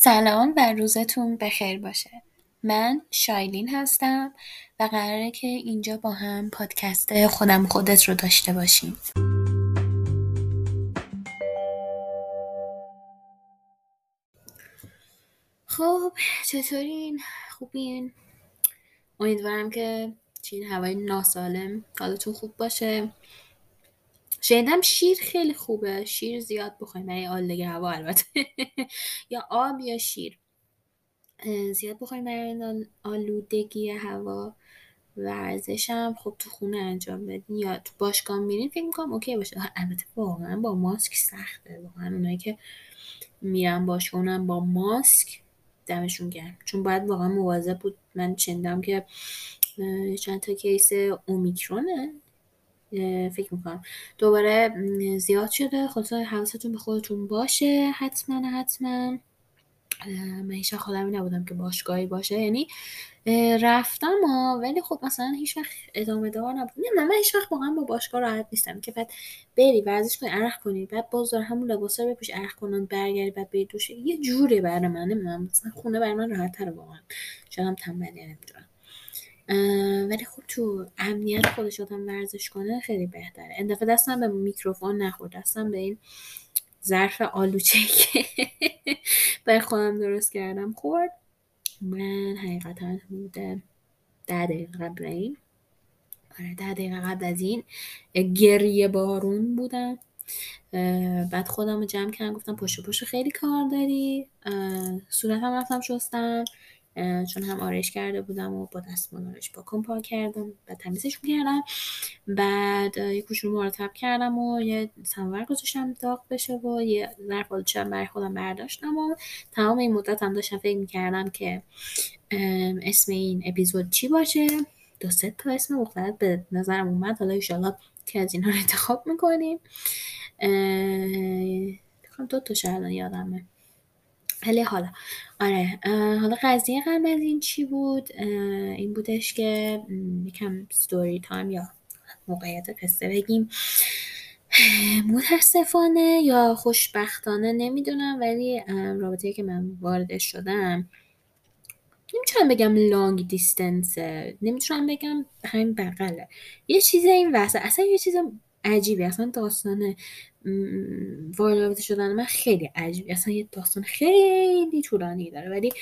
سلام و روزتون بخیر باشه. من شایلین هستم و قراره که اینجا با هم پادکست خودم خودت رو داشته باشیم. خب چطورین؟ خوبین؟ امیدوارم که چین هوای ناسالم حالتون خوب باشه. شنیدم شیر خیلی خوبه، شیر زیاد بخوریم. من یه آلودگی هوا البته یا آب یا شیر زیاد بخوریم برای آلودگی هوا. ورزش هم خب تو خونه انجام بدین یا تو باشگاه میرین فکر میکنم اوکی باشه. البته واقعا با ماسک سخته، واقعا اونایی که میرن باشگاه اونم با ماسک دمشون گرم، چون باید واقعا مواظب بود. من شنیدم که چند تا کیس اومیکرونه فکر میکنم دوباره زیاد شده. خودتون حواستون به خودتون باشه، حتما. من هیچ وقت خودمی نبودم که باشگاهی باشه، یعنی رفتم ولی خب مثلا هیچ وقت ادامه دار نبود. من هیچ وقت واقعا با باشگاه راحت نیستم که بعد بری ورزش کنی عرق کنی بعد باز داره همون لباسا رو بپوشی عرق کنن برگردی بعد بری دوش، یه جوری برام نمیدونم، مثلا خونه برام راحت تره واقعا، چون هم تنبلی نمیدونم. ولی خب تو امنیت خودش آدم ورزش کنه خیلی بهتره. این دفعه دستم به میکروفون نخورد، دستم به این ظرف آلوچه که برای خودم درست کردم خورد. من حقیقتا بوده 10 دقیقه قبل این 10 دقیقه قبل از این گریه بارون بودم. بعد خودم رو جمع کردم گفتم پشت خیلی کار داری. صورتم رفتم شستم، چون هم آرایش کرده بودم و با دستمال آرایش باکم پاک کردم و تمیزش می‌کردم. بعد یه کوچولو مرتب کردم و یه سماور گذاشتم داغ بشه و یه ظرف آلوچه برای خودم برداشتم و تمام این مدت هم داشتم فکر می‌کردم که اسم این اپیزود چی باشه. 2-3 تا اسم مختلف به نظرم اومد، حالا انشالله که از اینا رو انتخاب می‌کنیم. بخوام 2 تا شهران یادمه هلی. حالا آره، حالا قضیه قبل از این چی بود؟ این بودش که یکم ستوری تایم یا موقعیت قصه بگیم. متاسفانه یا خوشبختانه نمیدونم، ولی رابطه‌ای که من وارد شدم نمیتونم بگم لانگ دیستنسه، نمیتونم بگم همین بغله، یه چیز این واسه اصلا یه چیز عجیبی، اصلا داستان وارد شدن من خیلی عجیبی، اصلا یه داستان خیلی طولانی داره. ولی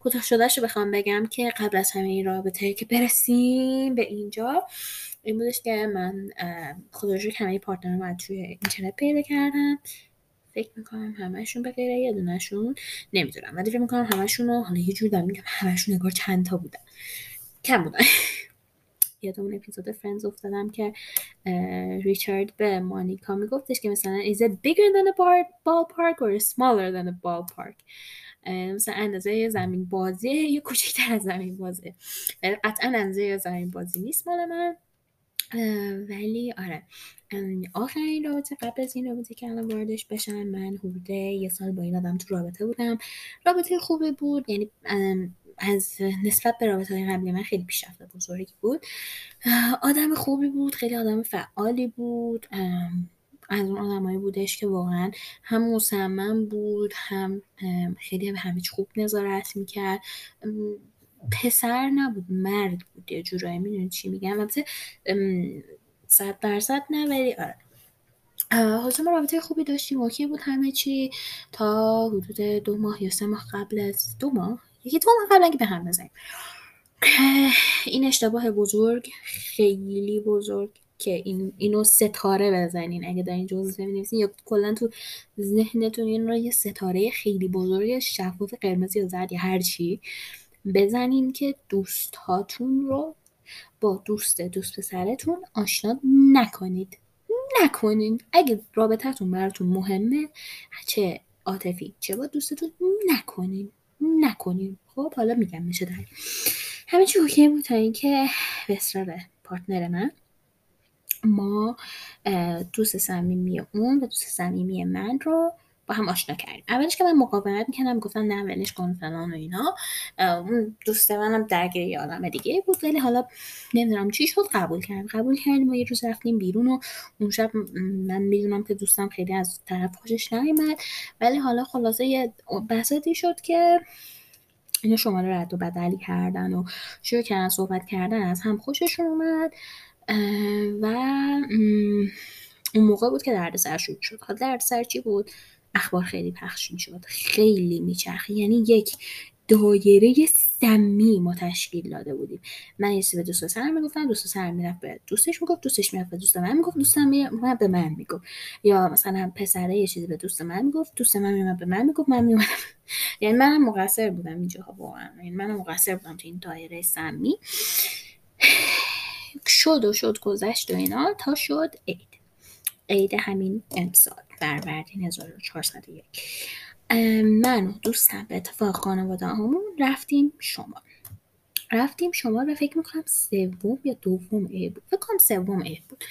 کوتاه شدهش رو بخوام بگم که قبل از همه این رابطه که برسیم به اینجا، این بودش که من خدا رو شکر همه پارتنرم رو توی اینترنت پیدا کردم. فکر میکنم همهشون به غیره یه دونهشون نمیدونم، ولی فکر میکنم همهشون رو حالا یه جور دارم میگم همهشون نگار چند تا بودن، کم بودن. یادمون اپیزود فرندز افتادم که ریچارد به مانیکا میگفتش که مثلا is it bigger than a ballpark or smaller than a ballpark، مثلا اندازه یه زمین بازیه یا کوچکتر از زمین بازیه. قطعا اندازه یه زمین بازی نیست مال من، ولی آره آخرین رابطه قبل از این رابطه که الان واردش بشن، من حدود 1 سال با این آدم تو رابطه بودم. رابطه خوبی بود، یعنی از نسبت به رابطه‌های قبلی من خیلی پیشرفت بزرگی بود. آدم خوبی بود، خیلی آدم فعالی بود، از اون آدمایی بودش که واقعا هم مصمم بود، هم خیلی به همه چی خوب نظارت میکرد. پسر نبود، مرد بود یه جورایی، میدونی چی میگم؟ البته 100% نه، ولی آره حالا ما رابطه خوبی داشتیم، اوکی بود همه چی تا حدود 2 ماه یا 3 ماه قبل از 2 ماه یکی تو ما قبلا که به هم بزنیم. این اشتباه بزرگ، خیلی بزرگ، که اینو ستاره بزنین اگه در این جزء نمی‌نویسین یا کلا تو ذهنتون این رو یه ستاره خیلی بزرگ شفاف قرمز یا زرد یا هر چی بزنین که دوستاتون رو با دوست پسرتون آشنا نکنید. اگه رابطتون براتون مهمه، چه عاطفی چه با دوستتون، نکنین. خب حالا میگم میشه در همه چی اوکی بود تا اینکه به اصرار پارتنر من، ما دوست صمیمی اون و دوست صمیمی من رو با هم آشنا کردیم. اولش که من مقاومت میکردم، گفتن نه ولش کن فلان و اینا. اون دوست منم درگیر یه آدم دیگه بود، ولی حالا نمیدونم چی شد قبول کردیم. ما یه روز رفتیم بیرون و اون شب من میدونم که دوستم خیلی از طرف خوشش نیامد، ولی حالا خلاصه یه بحثی شد که اینا شماره رد و بدل کردن و شروع کردن صحبت کردن، از هم خوششون اومد و اون موقع بود که دردسر شروع شد. دردسر چی بود؟ اخبار خیلی پخش میشد، خیلی میچرخه، یعنی یک دایره سمی ما تشکیل داده بودیم. من یه چیزی به دوست سرم میگفتم، دوست سرم میرفت به دوستش میگفت، دوستش میرفت به دوست من میگفت، دوستم میرفت به من میگفت، یا مثلا پسره یه چیزی به دوست من میگفت، دوست من میرفت به من میگفت، من میومدم. یعنی منم مقصر بودم اینجاها واقعا، یعنی منم مقصر بودم تو این دایره سمی. شد گذشت و اینا تا شد عید همین امسال، فروردین 1401، من و دوستم به اتفاق خانواده همون رفتیم شمال و فکر میکنم سوم عید بود.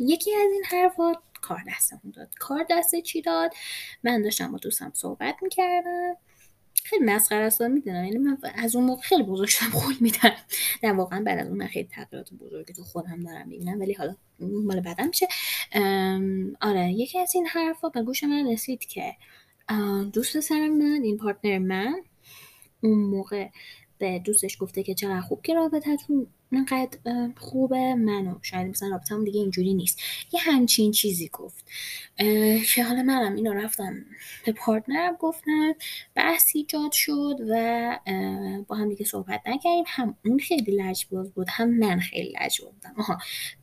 یکی از این حرفا کار دستمون داد. من داشتم با دوستم صحبت میکردم، خیلی مسخره است میدونم، یعنی من از اون موقع خیلی بزرگ شدم خول میدم. نه واقعا بعد از اون من خیلی تغییرات بزرگی تو خودم دارم میبینم، ولی حالا مال بعدم میشه. آره، یکی از این حرفا به گوش من رسید که دوست سر من، این پارتنر من، اون موقع به دوستش گفته که چقدر خوب که رابطتون انقدر خوبه، منو شاید مثلا رابطه‌مون دیگه اینجوری نیست، یه همچین چیزی گفت که حالا منم اینو رفتم به پارتنرم گفتم، بحث ایجاد شد و با هم دیگه صحبت نکردیم. هم اون خیلی لجباز بود، هم من خیلی لجباز بودم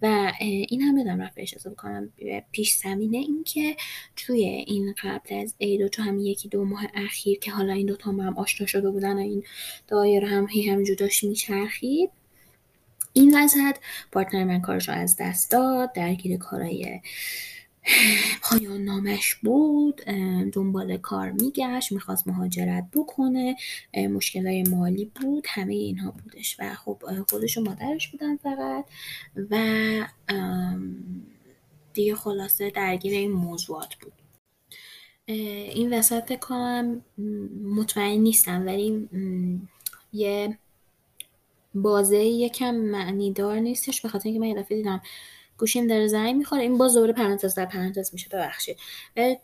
و این هم بدم رفت بهش اضافه کنم پیش زمینه این که توی این قبل از عید و تو همین 1-2 ماه اخیر که حالا این دوتا هم آشنا شده بودن و این دایره هم همینجور داشت میچرخید، این وسط پارتنر من کارش رو از دست داد، درگیر کارای پایان نامش بود، دنبال کار میگشت، میخواست مهاجرت بکنه، مشکلای مالی بود، همه اینها بودش و خب خودش و مادرش بودن فقط و دیگه خلاصه درگیر این موضوعات بود. این وسط فکر کنم، مطمئن نیستم، ولی یه بازه یکم معنی دار نیستش، به خاطر اینکه من یه دفعه دیدم گوشیم داره زنگ میخوره. این باز دوباره پرانتز در پرانتز میشه، ببخشید.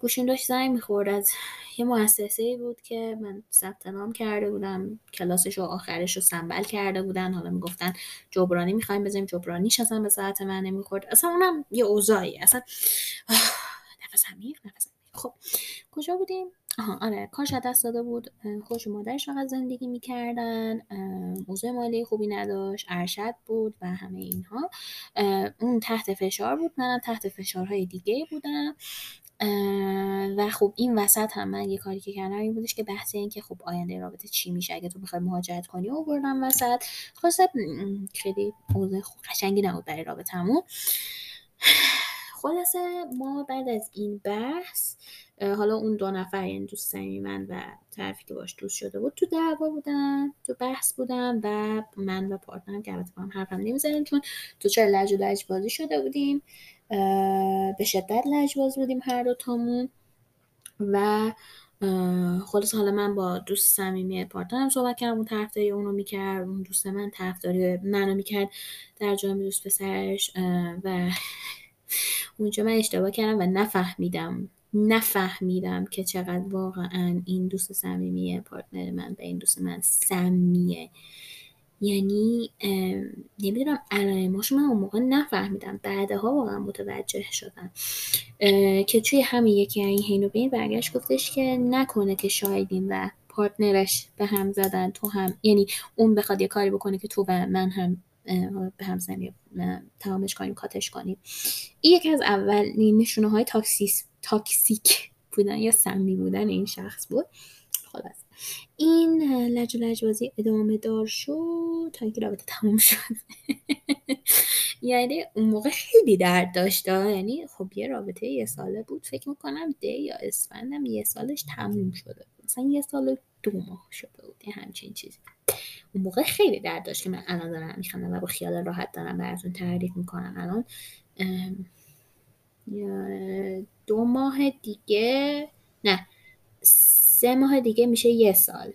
گوشیم داشت زنگ میخورد از یه مؤسسه‌ای بود که من ثبت نام کرده بودم، کلاسش و آخرش رو سنبل کرده بودن، حالا میگفتن جبرانی میخوایم بزنیم، جبرانیش اصلا به ساعت من نمیخورد، اصلا اونم یه اوضاعی، اصلا نفس عمیق. خب کجا بودیم؟ آره، کارش دست داده بود، خودش و مادرش فقط زندگی میکردن، موضوع مالی خوبی نداشت، ارشد بود و همه اینها. اون تحت فشار بود، منم تحت فشارهای دیگه بودم و خب این وسط هم من یه کاری که کردم این بودش که بحث این که خب آینده رابطه چی میشه اگه تو میخوای مهاجرت کنی آوردم وسط، خلاصه خیلی اوضاع قشنگی نبود برای رابطه‌مون. خلاصه ما بعد از این بحث، حالا اون 2 نفر یعنی دوست صمیمی من و طرفی که باش دوست شده بود تو دعوا بودن، تو بحث بودن و من و پارتنرم که البته با هم حرف نمیزدیم چون تو چه لجبازی شده بودیم، به شدت لجباز بودیم هر دو تامون و خلاص. حالا من با دوست صمیمی پارتنرم صحبت کردم، اون طرفداری اونو میکرد، اون دوست من طرفداری منو میکرد در جامعه دوست پسرش و اونجا من اشتباه کردم و نفهمیدم که چقدر واقعا این دوست صمیمی پارتنر من به این دوست من سمیه، یعنی نمیدونم علائماشو من اون موقع نفهمیدم، بعدها واقعا متوجه شدم که توی همین یکی این هینو بین برگشت گفتش که نکنه که شایدین و پارتنرش به هم زدن، تو هم، یعنی اون بخواد یه کاری بکنه که تو و من هم به هم زنیم، تمامش کنیم، کاتش کنیم. این یکی از اولین نشونه های تاکسیک بودن یا سمی بودن این شخص بود. خلاص این لجبازی ادامه دار شد تا اینکه رابطه تموم شد. یعنی اون موقع خیلی درد داشت، یعنی خب یه رابطه 1 ساله بود، فکر میکنم دی یا اسفندم 1 سالش تموم شده، مثلا 1 سال و 2 ماه شده بود، یه همچین چیزی. اون موقع خیلی درد داشت که من الان دارم میخندم و با خیال راحت دارم براتون تعریف میکنم. الان دو ماه دیگه، نه 3 ماه دیگه میشه 1 سال،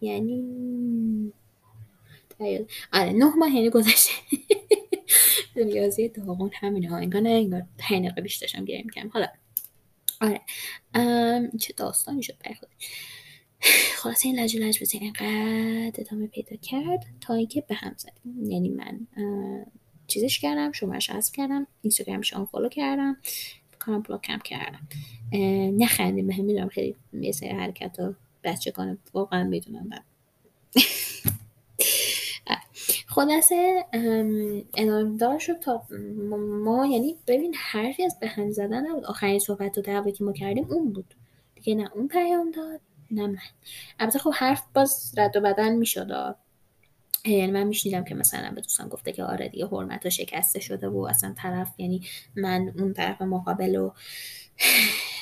یعنی آره 9 ماه یعنی گذشته. ریاضی داغون همینه ها، انگار نه انگار 10 دقیقه بیشترش هم گریم کم. حالا آره چه داستانی شد برای خودش. خلاصه این لج و لج بزنی اینقدر ادامه پیدا کرد تا اینکه به هم زدیم، یعنی من چیزش کردم، شمارش حذف کردم، اینستاگرامش آنفالو کردم، کارم بلاکم کردم. نخندیم به هم، میدونم خیلی یه سری حرکت ها بچگانه واقعا میدونم. خلاصه ادامه دار شد تا ما، یعنی ببین حرفی از به هم زدن نبود. آخرین صحبت و دعوایی که ما کردیم اون بود دیگه، نه اون پیام داد نه من. البته خب حرف باز رد و بدل میشد، یعنی من میشنیدم که مثلا به دوستم گفته که آره دیگه حرمت‌ها شکسته شده و اصلا طرف، یعنی من اون طرف مقابل رو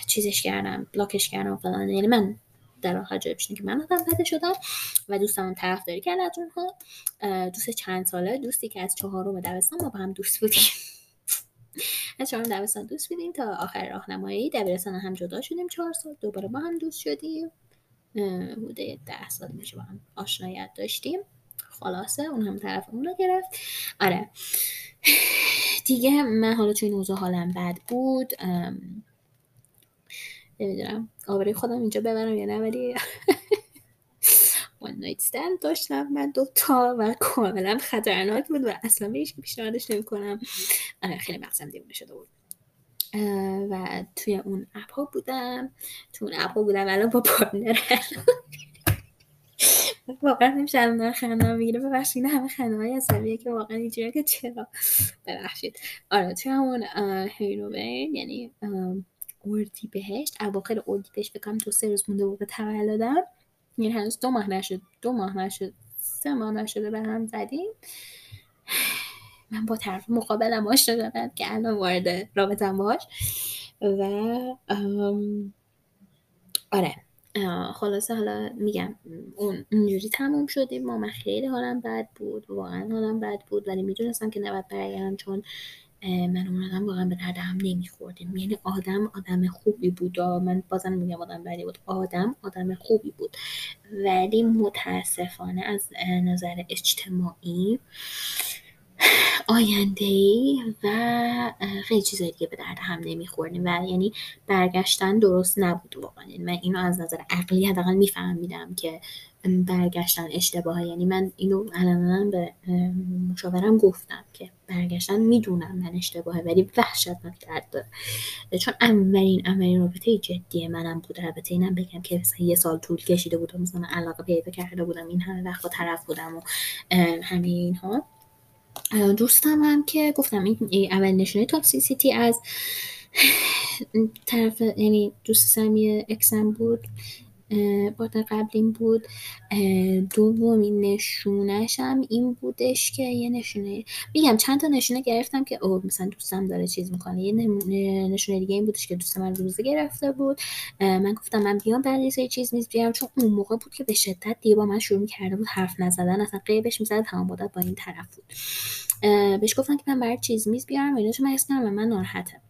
چیزش کردم، بلاکش کردم فلان، یعنی من در آخر جایبش که من آدم بده شدم و دوستم هم طرف داری کرد از اونها. دوست چند ساله، دوستی که از 4 دبستان ما با هم دوست بودیم. از 4 دبستان دوست بودیم تا آخر راهنمایی دبیرستان هم جدا شدیم، 4 سال دوباره با هم دوست شدیم، بوده 10 سال میشه با هم آشنایت داشتیم. خلاصه اون هم طرف اون رو گرفت. آره دیگه من حالا چون اوضاع حالم بد بود نمیدونم آبروی خودم اینجا ببرم یا نه، ولی One Night Stand داشتم من 2 تا و کاملا خطرناک بود و اصلا بهش پیشنهادش نمی کنم. خیلی مغزم دیوونه شده بود و توی اون اپ ها بودم، الان با پارتنر واقعا نمیشه الان خندم میگیره. ببخشید همه خنده های عصبیه که واقعا اینجوریه که چرا، ببخشید. آره توی همون هیروین، یعنی اردیبهشت، اواخر اردیبهشت بکنم، 2-3 روز مونده بود به تولدم، یعنی هنوز 2 ماه نشد 3 ماه نشده به هم زدیم. من با طرف مقابلم آشنا شدم که الان وارد رابطم باش و آره خلاصه حالا میگم اون اینجوری تموم شدیم ما. من خیلی حالم بد بود، واقعا حالم بد بود، ولی میدونستم که نباید برگردم، چون من اون آدم واقعا به درد هم نمیخوردیم. یعنی آدم خوبی بود، من بازم میگم آدم بدی بود، آدم خوبی بود، ولی متاسفانه از نظر اجتماعی آینده‌ای و خیلی چیزای دیگه به درد هم نمیخوردیم و یعنی برگشتن درست نبود واقعا. یعنی من اینو از نظر عقلی حداقل میفهمیدم که برگشتن اشتباهه، یعنی من اینو الان به مشاورم گفتم که برگشتن میدونم من اشتباهه ولی وحشتناک درد داره، چون اولین رابطه جدی منم بود. رابطه اینم بگم که مثلا 1 سال طول کشیده بود و مثلا علاقه پیدا کرده بودم، این همه وقت با طرف بودم و همه اینها. دوستم هم که گفتم این اول نشونه تاکسیسیتی از طرف، یعنی دوست سمیه اکسم بود، بارد قبلیم بود. دومین نشونش هم این بودش که یه نشونه، میگم چند تا نشونه گرفتم که او مثلا دوستم داره چیز میکنه. یه نشونه دیگه این بودش که دوست من روزه گرفته بود، من گفتم من بیام برای سری چیز نیست بیام، چون اون موقع بود که به شدت دیگه با من شروع میکرده بود حرف نزدن، اصلا قیبش میزد، تمام مدت با این طرف بود. بهش گفتم که من برای چیز میز بیارم و اینا، چون من حس کردم من ناراحتم.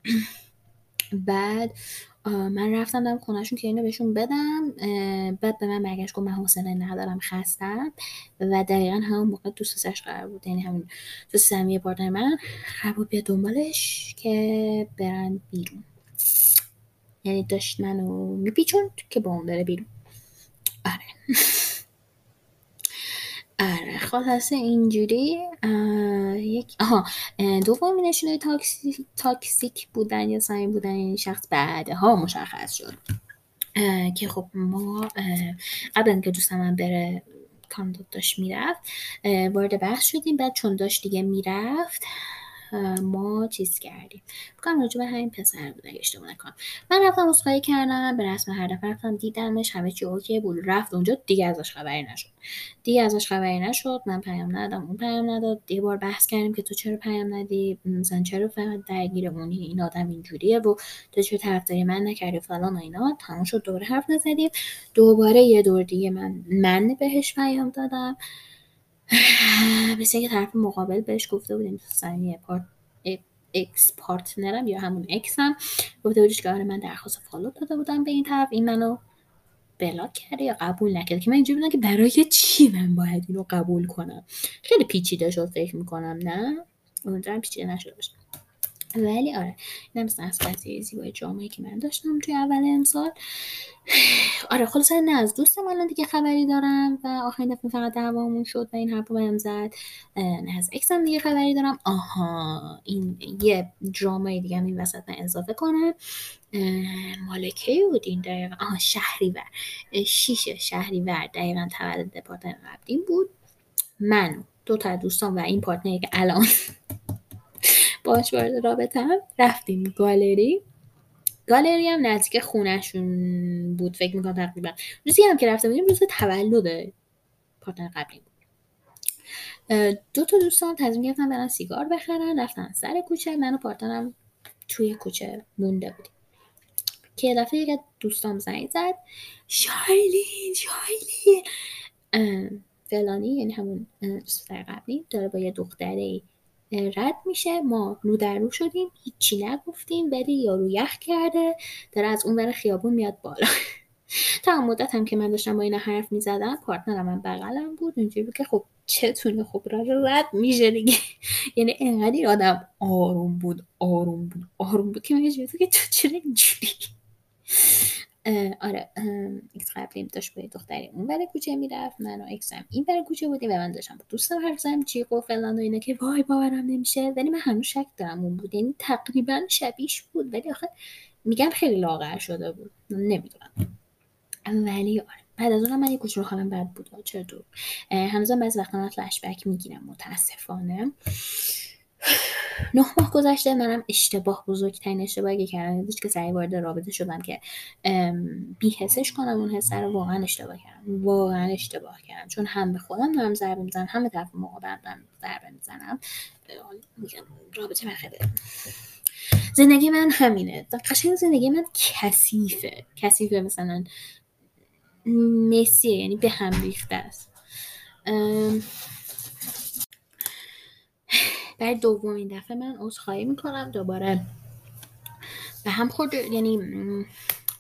بعد من رفتم دم خونهشون که اینو بهشون بدم، بعد به من برگشت گفت من حوصله ندارم، خستم. و دقیقا همون موقع دوستش قرار بود، یعنی همون دوست صمیمی پارتنر من قرار بود بیاد دنبالش که برن بیرون، یعنی داشت منو میپیچوند که با اون بره بیرون. آره آره خلاصه اینجوری یک دومی نشونه تاکسیک بودن یا صمیم بودن این شخص بعدها مشخص شد که خب ما قبل اینکه دوستم من بره کاندوب داشت میرفت، وارد بحث شدیم. بعد چون داشت دیگه میرفت ما چیز کردیم، بکنم رجوع به همین پسر بود اگه اشتباه نکنم. من رفتم عذرخواهی کردم، به رسم هر دفعه رفتم دیدمش، همه چی اوکی بود. رفت اونجا دیگه ازش خبری نشد، من پیام ندادم، اون پیام نداد. یه بار بحث کردیم که تو چرا پیام ندی، مثلا چرا فقط درگیر اونی، این آدم اینجوریه و تو چرا طرفداری من نکردی فلان و اینا. تموم شد، دوباره حرف نزدیم. دوباره یه دور دیگه من بهش پیام دادم، مثل اینکه طرف مقابل بهش گفته بودیم صمیمی اکس پارتنرم یا همون اکسم گفته بودش که آره من درخواست فالو داده بودم به این طرف، این منو بلاک کرده یا قبول نکرده، که من اینجوری بودم که برای چی من باید اینو قبول کنم. خیلی پیچیده شد فکر میکنم، نه اونجا هم پیچیده نشده باشه. ولی آره اینم مثلا اصفتی زیبای جامعه که من داشتم توی اول امسال. آره خلاصه نه از دوستم الان دیگه خبری دارم و آخرین دفعه فقط دعوامون شد و این حرفو بهم زد، نه از اکسم دیگه خبری دارم. آها این یه جامعه دیگه هم این وسط من اضافه کنم، مالکی بود این دقیقا، آها شهریور 6 شهریور دقیقا تولد پارتنر قبلیم بود. من دو تا دوستان و این پارتنری که الان باش وارد رابطه هم رفتیم گالری. گالری هم نزدیک خونهشون بود فکر میکنم تقریبا. روزی هم که رفتم بودیم روز تولد پارتنر قبلی بود. دو تا دوستان تصمیم گرفتن برن سیگار بخرن، رفتن سر کوچه، من و پارتنرم توی کوچه مونده بودیم که یه دفعه یک دوستام زنگ زد، شارلی فلانی، یعنی همون دوستان قبلی، داره با یه دختری رد میشه. ما رو در رو شدیم، هیچی نگفتیم، ولی یارو یخ کرده داره از اون ور خیابون میاد بالا. تا مدت هم که من داشتم با اینا حرف میزدم پارتنرم من بغلم بود، اونجوری که خب چتونه خب رد میشه دیگه. یعنی اینقدر آدم آروم بود که من یه جوری تو چرا اینجوری. آره ایکس قبلیم داشت با دختری اون بره کوچه میرفت، من و ایکسم این بره کوچه بودیم و من داشتم با دوستم حرف زدم چیق و فلان و اینا که وای باورم نمیشه، ولی من هنوز شک دارم اون بود، یعنی تقریبا شبیش بود ولی آخه میگم خیلی لاغر شده بود نمیدونم. ولی آره بعد از اونم من یه کوچه رو خواهم بد بود چرا دور هنوزم بعض وقتا من فلش بک میگیرم متاسفانه. 9 ماه گذشته، منم اشتباه بزرگترین اشتباهی کردم که سعی وارد رابطه شدم که بی‌حسش کنم اون حس رو. واقعا اشتباه کردم چون هم به خودم دارم ضربه میزنم هم به طرف مقابلم دارم ضربه میزنم. رابطه من خیلی، زندگی من همینه قشنگ، زندگی من کثیفه مثلا مسیه، یعنی به هم ریخته است. برای دومین دفعه من عذرخواهی میکنم، دوباره به هم خورد، یعنی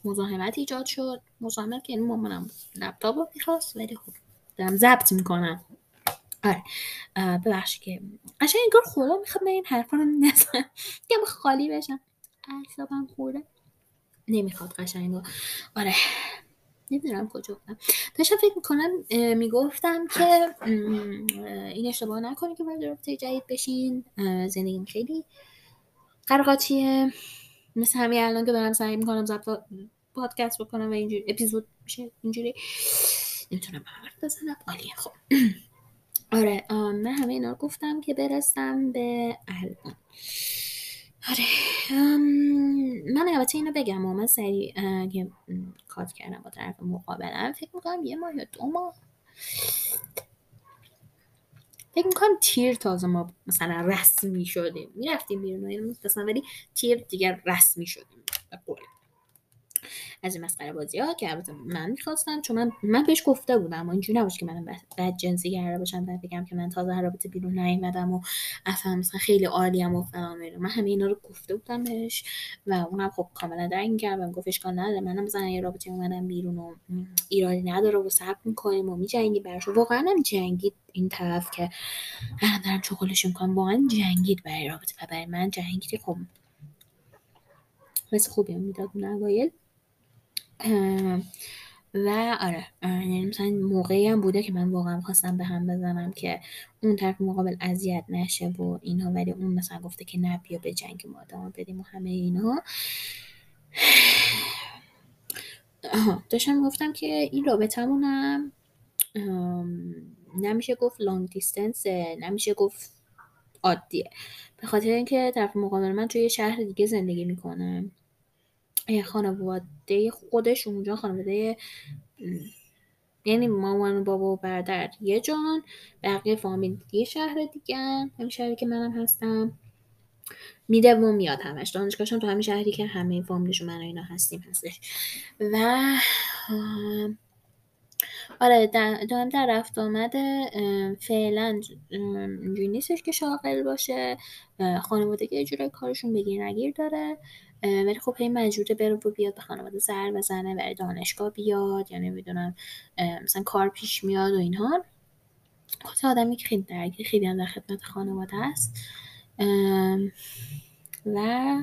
مزاحمت ایجاد شد. مزاحمت که یعنی مامانم لپتاپ رو میخواست، ولی خب دارم ضبط میکنم. آره ببخشید که عشان انگار خدا میخواد من این حرفا رو نزنم که من خالی بشم، اعصابم خورده نمیخواد قشنگا. آره نمیدونم کجا بودم، داشتم فکر میکنم میگفتم که این اشتباه نکنی که باید رابطه جدید بشین، زندگیم خیلی قرقاتیه، مثل همین الان که دارم سعی میکنم ضبط پادکست بکنم و اینجوری اپیزود میشه اینجوری نمیتونم حرف بزنم. عالیه خب. آره من همه اینا رو گفتم که برسم به الان. آره من البته اینو بگم و من سریع که کات کردم با طرف مقابلم فکر میکنم 1 ماه یا 2 ماه فکر میکنم تیر تازه ما مثلا رسمی شدیم، میرفتیم بیرون مثلا، ولی تیر دیگر رسمی شدیم از این مسخره بازی ها که البته من میخواستم، چون من بهش گفته بودم اما اینجوری نباشه که من بد جنسی گرده باشم و بگم که من تازه رابطه بیرون نیومدم و اصلا مثلا خیلی عالیم و فلان. من همه اینا رو گفته بودم بهش و اونم خب کاملا درک کرد و گفت اشکال نداره منم مثلا یه رابطه اومدم بیرون و ایرادی نداره و صبر میکنیم و میجنگیم براش. واقعا هم جنگید این طرف که من دارم چغلش میکنم، واقعا جنگید برای رابطه و برای من جنگید. خب بس خوبی میداد نوایل و آره یعنی مثلا موقعی هم بوده که من واقعا خواستم به هم بزنم که اون طرف مقابل اذیت نشه و اینها، ولی اون مثلا گفته که نه بیا به جنگ ما ادامه بدیم و همه اینها. داشتم گفتم که این رابطمون هم نمیشه گفت لانگ دیستنس، نمیشه گفت عادیه، به خاطر اینکه طرف مقابل من توی یه شهر دیگه زندگی میکنه، خانواده خودش اونجا، خانواده یعنی مامان و بابا و برادر یه جان، بقیه فامیل یه شهر دیگه، همین شهری که منم هستم، میده و میاد همش دانشگاهشون تو همین شهری که همه فامیلشون من و اینا هستیم هستش. و آره تو هم در رفت آمده فعلا اینجوری نیستش که شاغل باشه، خانوادگی یه جورای کارشون بگیر نگیر داره، ولی خب هی مجبوره بره و بیاد، به خانواده سر بزنه، برای دانشگاه بیاد، یا نمیدونم مثلا کار پیش میاد و اینها. خود آدمی که خیلی درگیر، خیلی هم در خدمت خانواده است. و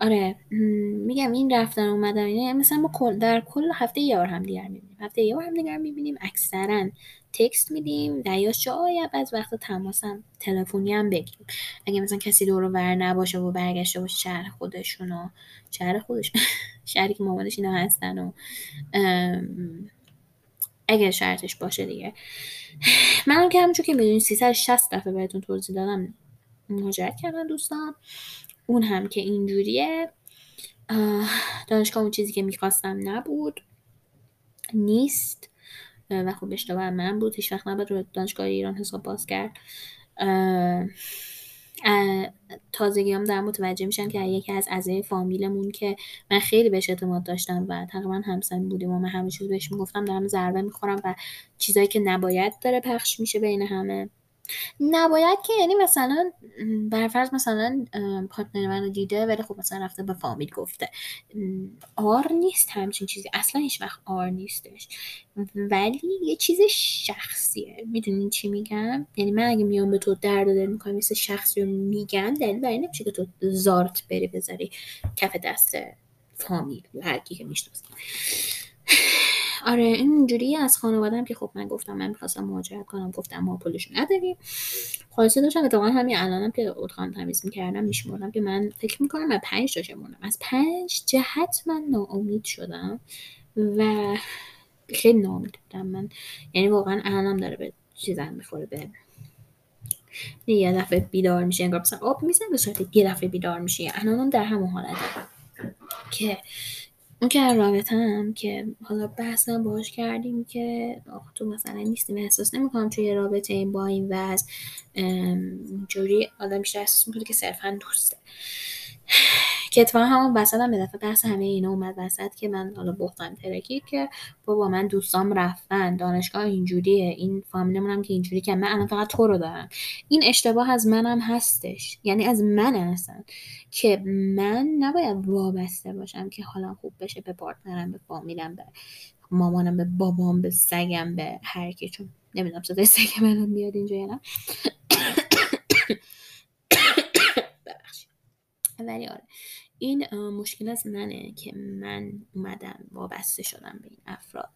آره میگم این رفتن اومدن اینه، مثلا ما در کل هفته یه بار هم دیگر میبینیم، اکثرا تکست میدیم، شاید بعض وقتا تماس هم تلفنی هم بگیم، اگه مثلا کسی دور و بر نباشه و برگشته باشه شهر خودشون و شهری که مامانش اینا هستن، و اگه شرطش باشه دیگه. منم که همونجور که میدونی 360 دفعه بهتون توضیح دادم مهاجرت کردن دوستان، اون هم که اینجوریه. دانشگاه اون چیزی که میخواستم نبود، نیست، و خب اشتباه من بود، هیچ وقت نباید رو دانشگاه ایران حساب باز کرد. تازگیام دارم متوجه میشم که یکی از اعضای فامیلمون که من خیلی بهش اعتماد داشتم و تقریبا همسن بودیم و من همه چیز بهش میگفتم، دارم ضربه میخورم و چیزایی که نباید داره پخش میشه بین همه. نباید که یعنی مثلا برفرض مثلا پارتنر منو دیده ولی خب مثلا رفته به فامیل گفته، آر نیست همچین چیزی، اصلا هیچ وقت آر نیستش، ولی یه چیز شخصیه. میدونین چی میگم؟ یعنی من اگه میام به تو درد و دل میکنم مثل شخصی رو میگم، دلیل بر این نمیشه که تو زارت بری بذاری کف دست فامیل هر کی که میشناسم. آره اینجوری. از خانواده‌ام که خب من گفتم من می‌خواستم مهاجرت کنم، گفتم ما پولش نداریم. خلاصه داشتم اتفاقا همین الانم که اتاقم تمیز می‌کردم میشمردم که من فکر می‌کنم من 5 تا شمردم. از 5 جهت من ناامید شدم و خیلی ناامید بودم من، یعنی واقعا الانم داره به چیزام می‌خوره، به یه دفعه بیدار میشه انگار مثلا آب میزنه به صورت یه دفعه بیدار میشه. الانم در همون حالتم که اون که رابطه هم که حالا بحثم باش کردیم که آخه تو مثلا نیستی، من احساس نمی‌کنم توی رابطه این با این وضع اینجوری آدم بیشتر احساس می‌کنه که صرفاً دوسته. که اتفاقا همون وسط هم به دفعه بحث همه اینا اومد وسط که من حالا بختم ترکید که بابا من دوستام رفتن دانشگاه اینجوریه، این فامیلمون هم که اینجوری، که من الان فقط تو رو دارم. این اشتباه از منم هستش، یعنی از من هستن که من نباید وابسته باشم که حالا خوب بشه به پارتنرم، به فامیلم، به مامانم، به بابام، به سگم، به هر کی. چون نمیدونم صدای سگم الان میاد اینجا یا نه، ولی آره این مشکل از منه که من اومدم وابسته شدم به این افراد،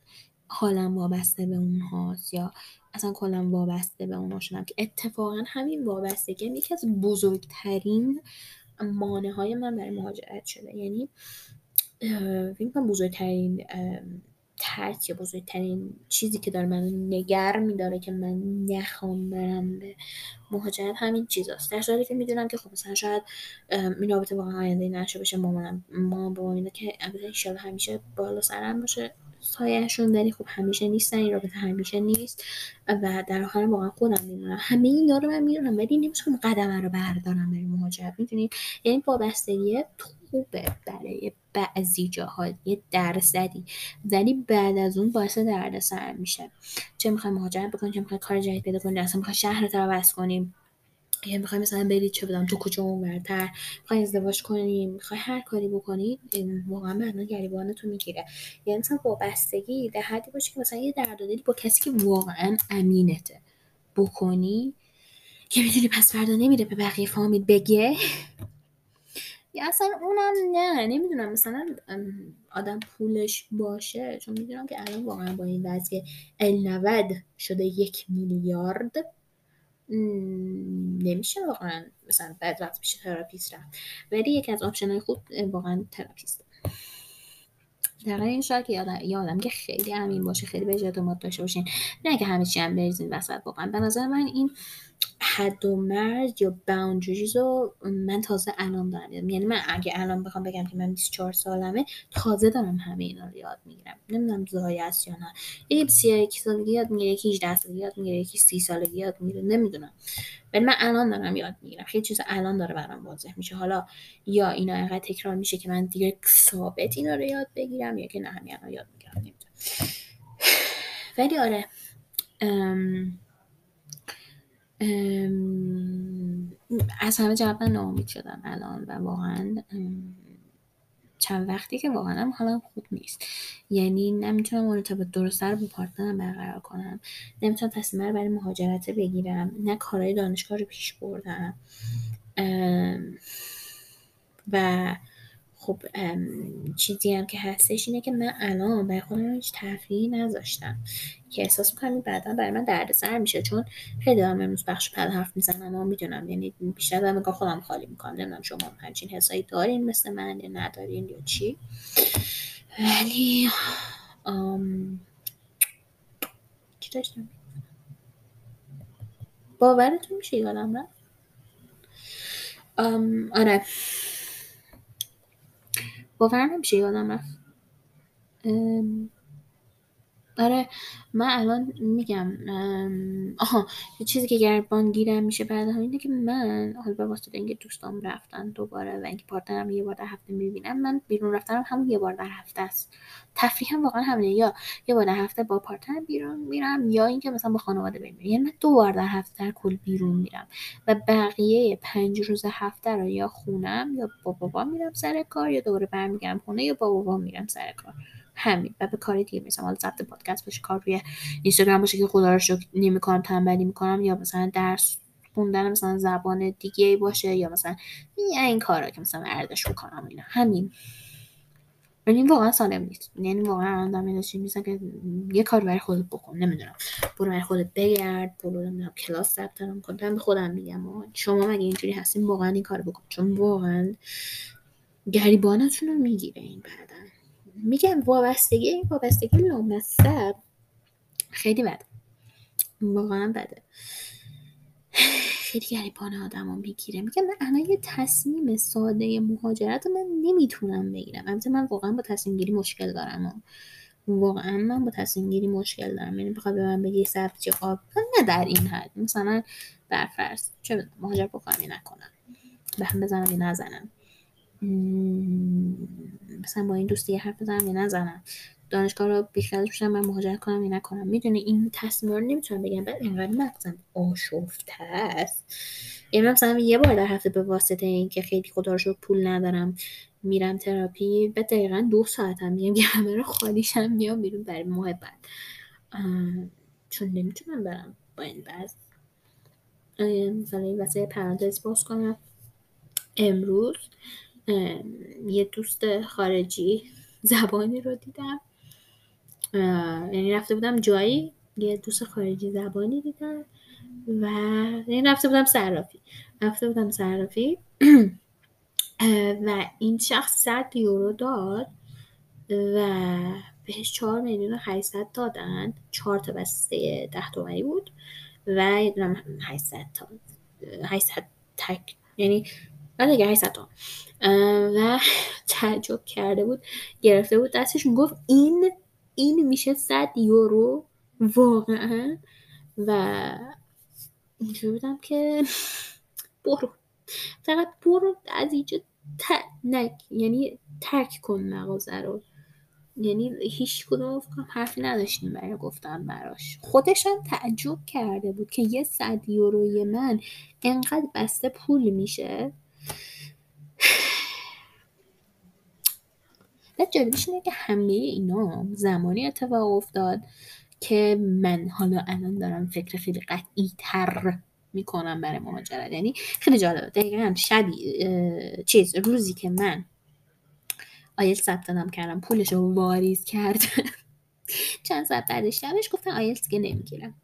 حالم وابسته به اونهاست یا اصلا کلا وابسته به اونها شدم، که اتفاقا همین وابستگی یکی از بزرگترین مانع‌های من برای مهاجرت شده. یعنی فکر کنم بزرگترین ترس یا بزرگترین چیزی که داره منو نگر میداره که من نخوام برم به مهاجرت همین چیزاست، در حالی که میدونم که خب مثلا شاید این رابطه واقعا آینده نشه بشه، مامان بابام اینا که البته ان شاءالله همیشه بالا سرم باشه سایه‌شون، ولی خب همیشه نیستن، این رابطه همیشه نیست و در آخر واقعا خودم میمونم. همه اینا رو من میدونم ولی نمیتونم قدم رو بردارم برای مهاجرت، میدونید؟ یعنی وابستگی خوبه برای بعضی جاها، یه درصدی، ولی بعد از اون باعث دردسر میشه. چه میخوای مهاجرت بکنی، چه میخوای کار جدید پیدا کنی، اصلا میخوای شهرت رو عوض کنی، یا میخوای مثلا برید چه بدم تو کجا اونورتر، میخوای ازدواج کنی، میخوای هر کاری بکنی، واقعا معنی گریبان تو میگیره. یعنی مثلا وابستگی در حدی باشه که مثلا یه درد و دلی با کسی که واقعا امینته بکنی که میدونی پس فردا نمیره به بقیه فامیل بگه، یا اصلا اونم نه. نمیدونم مثلا آدم پولش باشه، چون میدونم که الان واقعا با این وضع که ال90 شده 1 میلیارد نمیشه واقعا، مثلا بعد وقت میشه تراپیست رفت، ولی یکی از آپشن‌های خوب واقعا تراپیست دقیقا این شاید که یادم که خیلی امین باشه، خیلی به اعتماد داشته باشین، نه که همه چی هم بریزین وسط. واقعا به نظر من این حد و مرز یا باوندریز رو من تازه الان دارم میاد، یعنی من اگه الان بخوام بگم که من 24 سالمه تازه دارم همه اینا رو یاد میگیرم، نمیدونم زایه است یا نه، یکی 31 سالگی یاد میگیره، یکی 18 سالگی یاد میگیره، یکی 30 سالگی یاد میگیره، نمیدونم، ولی من الان دارم یاد میگیرم، خیلی چیزا الان داره برام واضح میشه. حالا یا اینا انقدر تکرار میشه که من دیگه ثابت اینا رو یاد بگیرم، یا که نه همین الان یاد میگیرم، نمیدونم. ولی آره از همه جبه ناامید شدم الان و واقعا چند وقتی که واقعا حالا خوب نیست. یعنی نمیتونم ارتباط درست رو با پارتنرم برقرار کنم، نمیتونم تصمیم رو برای مهاجرت بگیرم، نه کارهای دانشگاه رو پیش بردم و خب چیزی هم که هستش اینه که من الان برای خودم هیچ تفریحی نذاشتم که احساس میکنم بعدا برای من دردسر میشه، چون خیلی دارم امروز بخش پل حرف میزنم و میدونم، یعنی بیشتر دارم میگم خودم خالی میکنم. نمیدونم شما هم همچین حسایی دارین مثل من یا ندارین یا چی، ولی چی داشتم باورتون میشه یادم رفت. آره باور نمیشه یادم رفت. آره من الان میگم چیزی که گربان گیرم میشه بعد هم اینه که من حالا به واسطه اینکه دوستام رفتن دوباره و اینکه پارتنرم یه بار در هفته میبینم، من بیرون رفتنم همون یه بار در هفته است. تفریحم واقعا همینه، یا یه بار در هفته با پارتنرم بیرون میرم یا اینکه مثلا با خانواده بریم. یعنی من دو بار در هفته در کل بیرون میرم و بقیه 5 روز هفته رو یا خونم یا با بابا میرم سر کار یا دوباره برمیگردم خونه یا با بابا میرم سر کار. همین و به کاری دیگه میرسم، حالا ضبط پادکست باشه، کار روی اینستاگرام باشه که خدا رو شکر نمی‌کنم تنبلی میکنم، یا مثلا درس خوندن مثلا زبان دیگه باشه، یا مثلا این کارا که مثلا ارزش میکنم اینا. همین یعنی واقعا سالم نیست، یعنی واقعا آدم داشت میسن که یه کار برای خودت بکن، نمیدونم برو برای خودت بگرد، برو نمیدونم کلاس ثبت نام کن. من به خودم میگم شما مگه اینجوری هستین واقعا این کارو بکن، چون واقعا گریبانتون رو میگیره این. بعدا میگم وابستگی لامصب خیلی بده، واقعا بده، خیلی گریبان آدم رو میگیره. میگم من الان یه تصمیم ساده مهاجرت رو من نمیتونم بگیرم. البته من واقعا با تصمیم گیری مشکل دارم، یعنی بخواد به من بگی سبزی قاب نه در این حد، مثلا برفرض چه بدونم مهاجرت بکنم یا نکنم، به هم بزنم یا نزنم، مثلا با این دوستی حرف بزنم یا نزنم، دانشگاه رو بیخیالش بشم من مهاجرت کنم یا نکنم. میدونی این تصمیم رو نمیتونم بگم. بعد اینقدر مغزم آشفته است، یعنی مثلا یه بار در هفته به واسطه این که خیلی خدا رو شکر پول ندارم میرم تراپی، بعد دقیقاً 2 ساعتم میام که همه رو خالیشم میام بیرون برای محبت، چون نمیتونم برم با این بس. مثلا این واسه پرانتز باز کنم، امروز یه دوست خارجی زبانی رو دیدم، یعنی رفته بودم جایی یه دوست خارجی زبانی دیدم و یعنی رفته بودم صرافی و این شخص 100 یورو داد و بهش 4,800,000 دادن، 4 تا بسته 10 تومانی بود و یه دونم 800 تک، یعنی بعد دیگه 800 تومن. و تعجب کرده بود، گرفته بود دستش، میگفت این میشه 100 یورو واقعا. و اینجوری بودم که برو، فقط برو از اینجا تنک، یعنی ترک کن مغازه رو. یعنی هیچ کدوم حرفی نداشتیم برای گفتن براش. خودش هم تعجب کرده بود که یه 100 یوروی من اینقدر بسته پول میشه. و جالبش اینه که همه اینا زمانی اتفاق افتاد که من حالا الان دارم فکر خیلی قطعی تر میکنم برای مهاجرت. یعنی خیلی جالبه، دقیقا شبیه روزی که من آیلتس ثبت نام کردم، پولش رو واریز کردم، چند ساعت بعدش شبش گفتن آیلتس که نمیگیرم.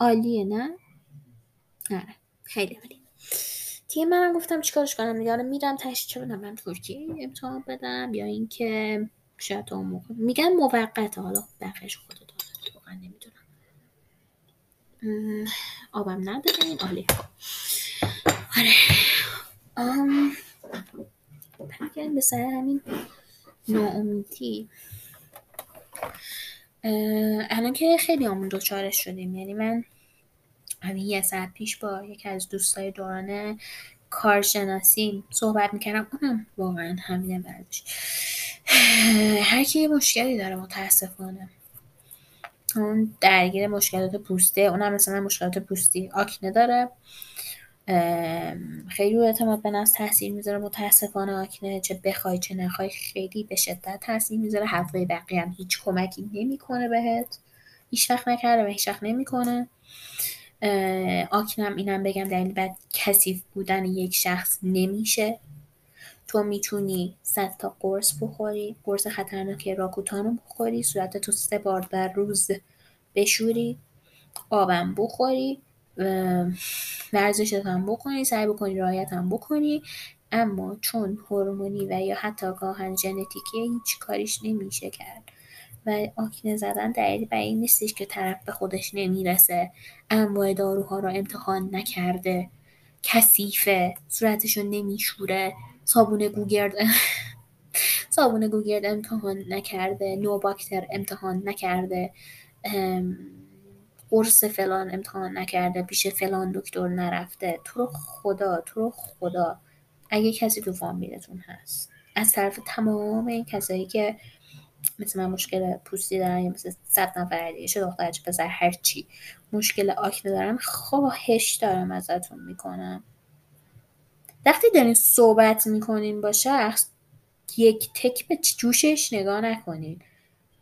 عالیه نه؟ آره خیلی عالیه. دیگه منم گفتم چیکارش کنم دیگه، میرم تشت چه بدم، من ترکی امتحان بدم یا اینکه شاید تا اون موقع میگن موقت، حالا بقیه‌اش خودت داره، واقعا نمیدونم. آبم ندارین عالی. آره برگردیم به سر همین ناامیدی. الان که خیلی همون دوچارش شدیم. یعنی من همین یه ساعت پیش با یکی از دوستای دوران کارشناسی صحبت میکردم. واقعا همینه بردش، هر کی مشکلی داره متاسفانه. چون درگیر مشکلات پوسته، اونم مثلا مشکلات پوستی آکنه داره، خیلی رو اعتماد به نفس تاثیر میذاره. متاسفانه آکنه چه بخوای چه نخوای خیلی به شدت تاثیر میذاره. حرفای بقیه هم هیچ کمکی نمیکنه بهت، هیچ وقت نکرده و هیچ وقت نمیکنه. آکنه هم اینم بگم دلیل بد کثیف بودن یک شخص نمیشه. تو میتونی 100 تا قرص بخوری، قرص خطرناکی راکوتانو بخوری، صورتتو 3 بار در روز بشوری، آبم بخوری، ورزشت هم بکنی، سعی بکنی رعایت هم بکنی، اما چون هورمونی و یا حتی گاهن ژنتیکی هیچ کاریش نمیشه کرد. و آکنه زدن دلیل بر این نیستش که طرف به خودش نمیرسه، انواع داروها رو امتحان نکرده، کثیفه، صورتشو نمیشوره، صابون گوگرد امتحان نکرده، نوباکتر امتحان نکرده، قرص فلان امتحان نکرده، پیش فلان دکتر نرفته. تو رو خدا اگه کسی تو فامیلتون هست، از طرف تمام این کسایی که مثل من مشکل پوستی دارن یا مثل 100 نفر دیگه، چه دختر چه پسر هر چی مشکل آکنه دارن، خواهش دارم ازتون میکنم وقتی دارین صحبت میکنین با شخص، یک تک به جوشش نگاه نکنین،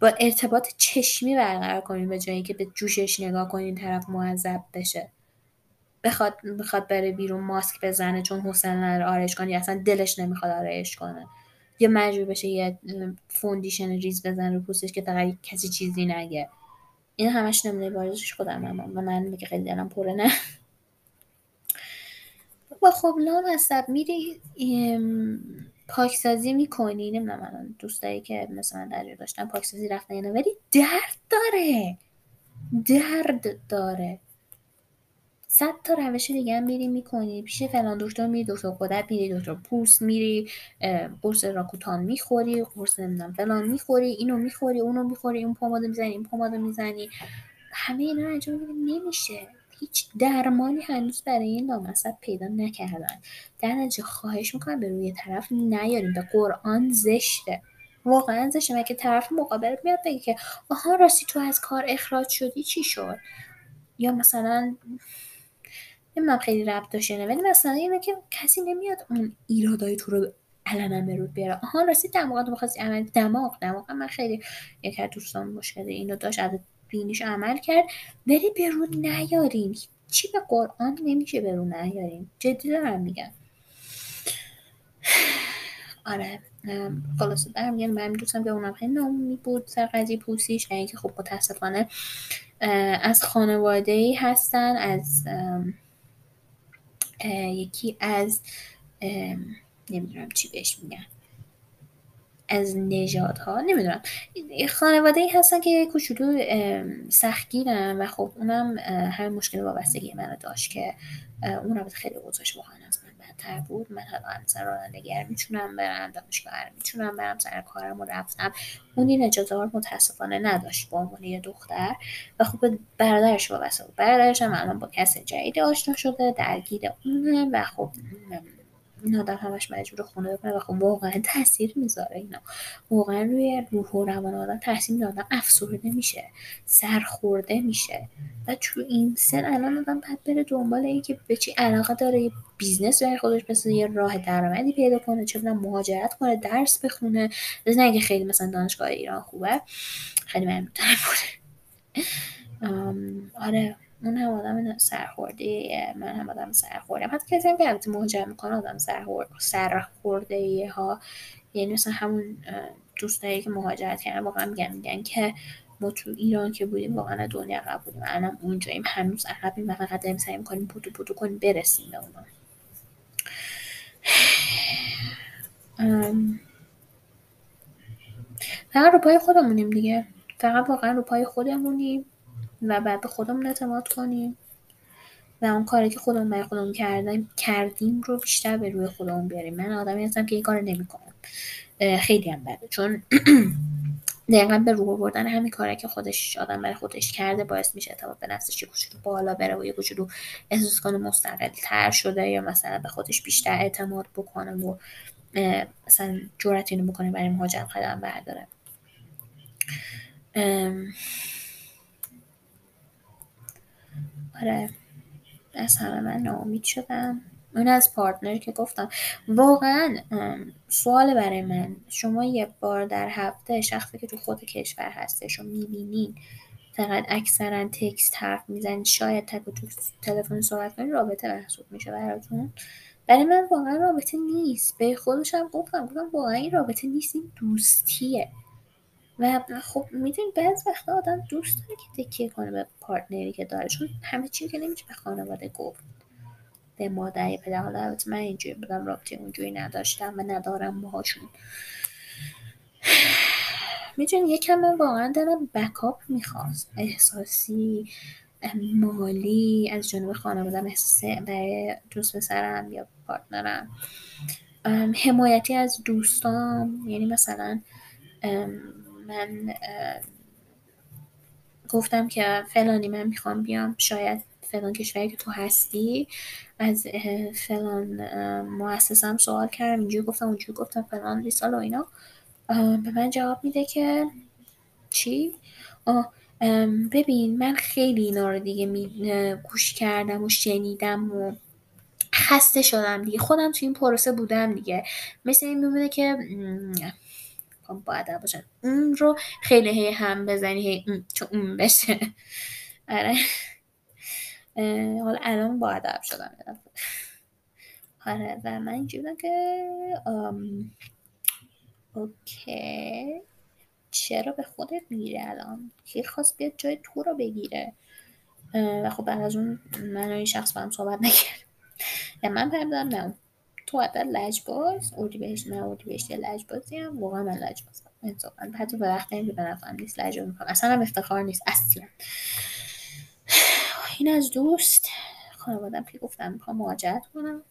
با ارتباط چشمی برقرار کنین به جایی که به جوشش نگاه کنین طرف معذب بشه، بخواد بره بیرون ماسک بزنه چون حوصله نداره آرایش کنه، اصلا دلش نمیخواد آرایش کنه، یا مجبور بشه یه فوندیشن ریز بزنه رو پوستش که فقط کسی چیزی نگه. این همش نمونه بارزش خودمم و من میگه خیلی دلم پره نه. و خب لامصب میری پاکسازی میکنی، نمیدونم الان دوستایی که مثلا درجه داشتن پاکسازی رفتن اینا، ولی درد داره. 100 تا روش دیگه هم میری میکنی، پیش فلان دکتر میری، دکتر قدرت میری، دکتر پوست میری، قرص راکوتان میخوری، قرص نمیدونم فلان میخوری، اینو میخوری، اونو میخوری، اون پماد میزنی، این پماد میزنی، همه اینا انجام میدی، نمیشه. هیچ درمانی هنوز برای این لامصب پیدا نکردن. در نتیجه خواهش میکنم به روی طرف نیاریم، به قرآن زشته، واقعا زشته. مگه طرف مقابل میاد بگه که آها راستی تو از کار اخراج شدی چی شد، یا مثلا نمیدونم خیلی ربط داشته، ولی مثلا اینه که کسی نمیاد اون ایرادای تو رو علنا به رود بیاره. آها راستی دماغت می‌خواستی عمل دماغ من خیلی یک از دوستان مشکل اینو داشت، بینیش عمل کرد، ولی برون نیارین، چی به قرآن نمیشه برون نیارین، جدی دارم میگم. آره خلاصه دارم میگم، من دوستم که اونم خیلی نامی بود سر قضیه پوستیش، اینکه خب متاسفانه از خانواده‌ای هستن، از یکی از نمیدونم چی بهش میگن، از نژادها نمیدونم، خانواده‌ای هستن که کوچولو سختگیرن و خب اونم هر مشکل وابستگی منو داشت که اونم خیلی اوضاعش واقعا از من بدتر بود. من حالا مثلا رانندگی میتونم برم، دانشگاه میتونم برم، سر کارم رو رفتم. اون این اجازه رو متاسفانه نداشت با عنوان یه دختر و خب برادرش وابسته بود. برادرش هم الان با کس جدید آشنا شده، درگیر اونه و خب این آدم همش مجبور خونه بکنه و خب واقعا تاثیر میذاره. اینا واقعا روی روح و روان آدم تاثیر میذاره، آدم افسرده میشه، سرخورده میشه. و تو این سن الان آدم باید بره دنبال این که به چی علاقه داره، یه بیزنس برای خودش مثلا یه راه درآمدی پیدا کنه، چه بدونم مهاجرت کنه، درس بخونه. نه اینکه خیلی مثلا دانشگاه ایران خوبه، خیلی ممنون بود. آره من هم آدم سرخورده، حتی کسی هم که البته مهاجرت میکنه آدم سرخورده ها، یعنی مثلا همون دوستایی که مهاجرت کردن واقعا میگن که ما تو ایران که بودیم واقعا دنیا عقب بودیم، الانم اونجاییم هنوز عقبیم و فقط داریم سعی میکنیم پودو کنیم برسیم به اونا. فقط رو پای خودمونیم دیگه، فقط واقعا رو پای خودمونیم و بعد به خودمون اعتماد کنیم و اون کاری که خودمون برای خودمون کردیم رو بیشتر به روی خودمون بیاریم. من آدمی هستم که این کارو نمی‌کنم، خیلی هم بده، چون دقیقاً به روی آوردن همین کاری که خودش آدم برای خودش کرده باعث میشه اعتماد به نفسش یه کوچولو بالا بره و یه کوچولو احساس کنه مستقل‌تر شده، یا مثلا به خودش بیشتر اعتماد بکنه و مثلا جرأت اینو بکنه برای مهاجرت قدم برداره. آره از همه من ناامید شدم. اون از پارتنر که گفتم واقعا سوال برای من، شما یک بار در هفته شخصی که تو خود کشور هستش رو میبینین، فقط اکثرا تکست حرف میزن، شاید تک و توک تلفن صحبت کنین، رابطه محسوب میشه براتون؟ برای من واقعا رابطه نیست. به خودشم گفتم واقعا این رابطه نیست، این دوستیه. و خب میدونید بعض وقتا آدم دوست داره که تکیه کنه به پارتنری که داره، چون همه چیزی که نمیشه به خانواده گفت، به مادر یا پدر. حالا البته من اینجوری بودم، رابطه اونجوری نداشتم و ندارم باهاشون. میدونید یکم من واقعا دارم بکاپ میخواست، احساسی، مالی، از جانب خانوادم، احساس برای دوست پسرم یا پارتنرم، حمایتی از دوستام. یعنی مثلا من گفتم که فلانی من میخوام بیام، شاید فلان کشوری که تو هستی، از فلان مؤسسم سوال کردم، اینجوری گفتم اونجوری گفتم، فلان ریسال و اینا. به من جواب میده که چی؟ ببین من خیلی اینا رو دیگه گوش کردم و شنیدم و خسته شدم دیگه، خودم تو این پروسه بودم دیگه. مثل این میمونه که باید باشن اون رو خیلی هی هم بزنی، هی چون اون بشه. آره حالا الان با ادب شدم. آره و من اینجوری بودم که اوکی چرا به خودت میگیری الان؟ کی خواست بیاد جای تو رو بگیره؟ و خب بعد از اون من و این شخص با هم صحبت نکرد. من پردم نه تو عدد لجباز اردیبهشت لجبازی هم واقعا من لجبازم انصافا، حتی به وقت این که به نفعم نیست لجباز میکنم، اصلا هم افتخار نیست اصلا. این از دوست. خانوادم که گفتم میخوام مهاجرت کنم.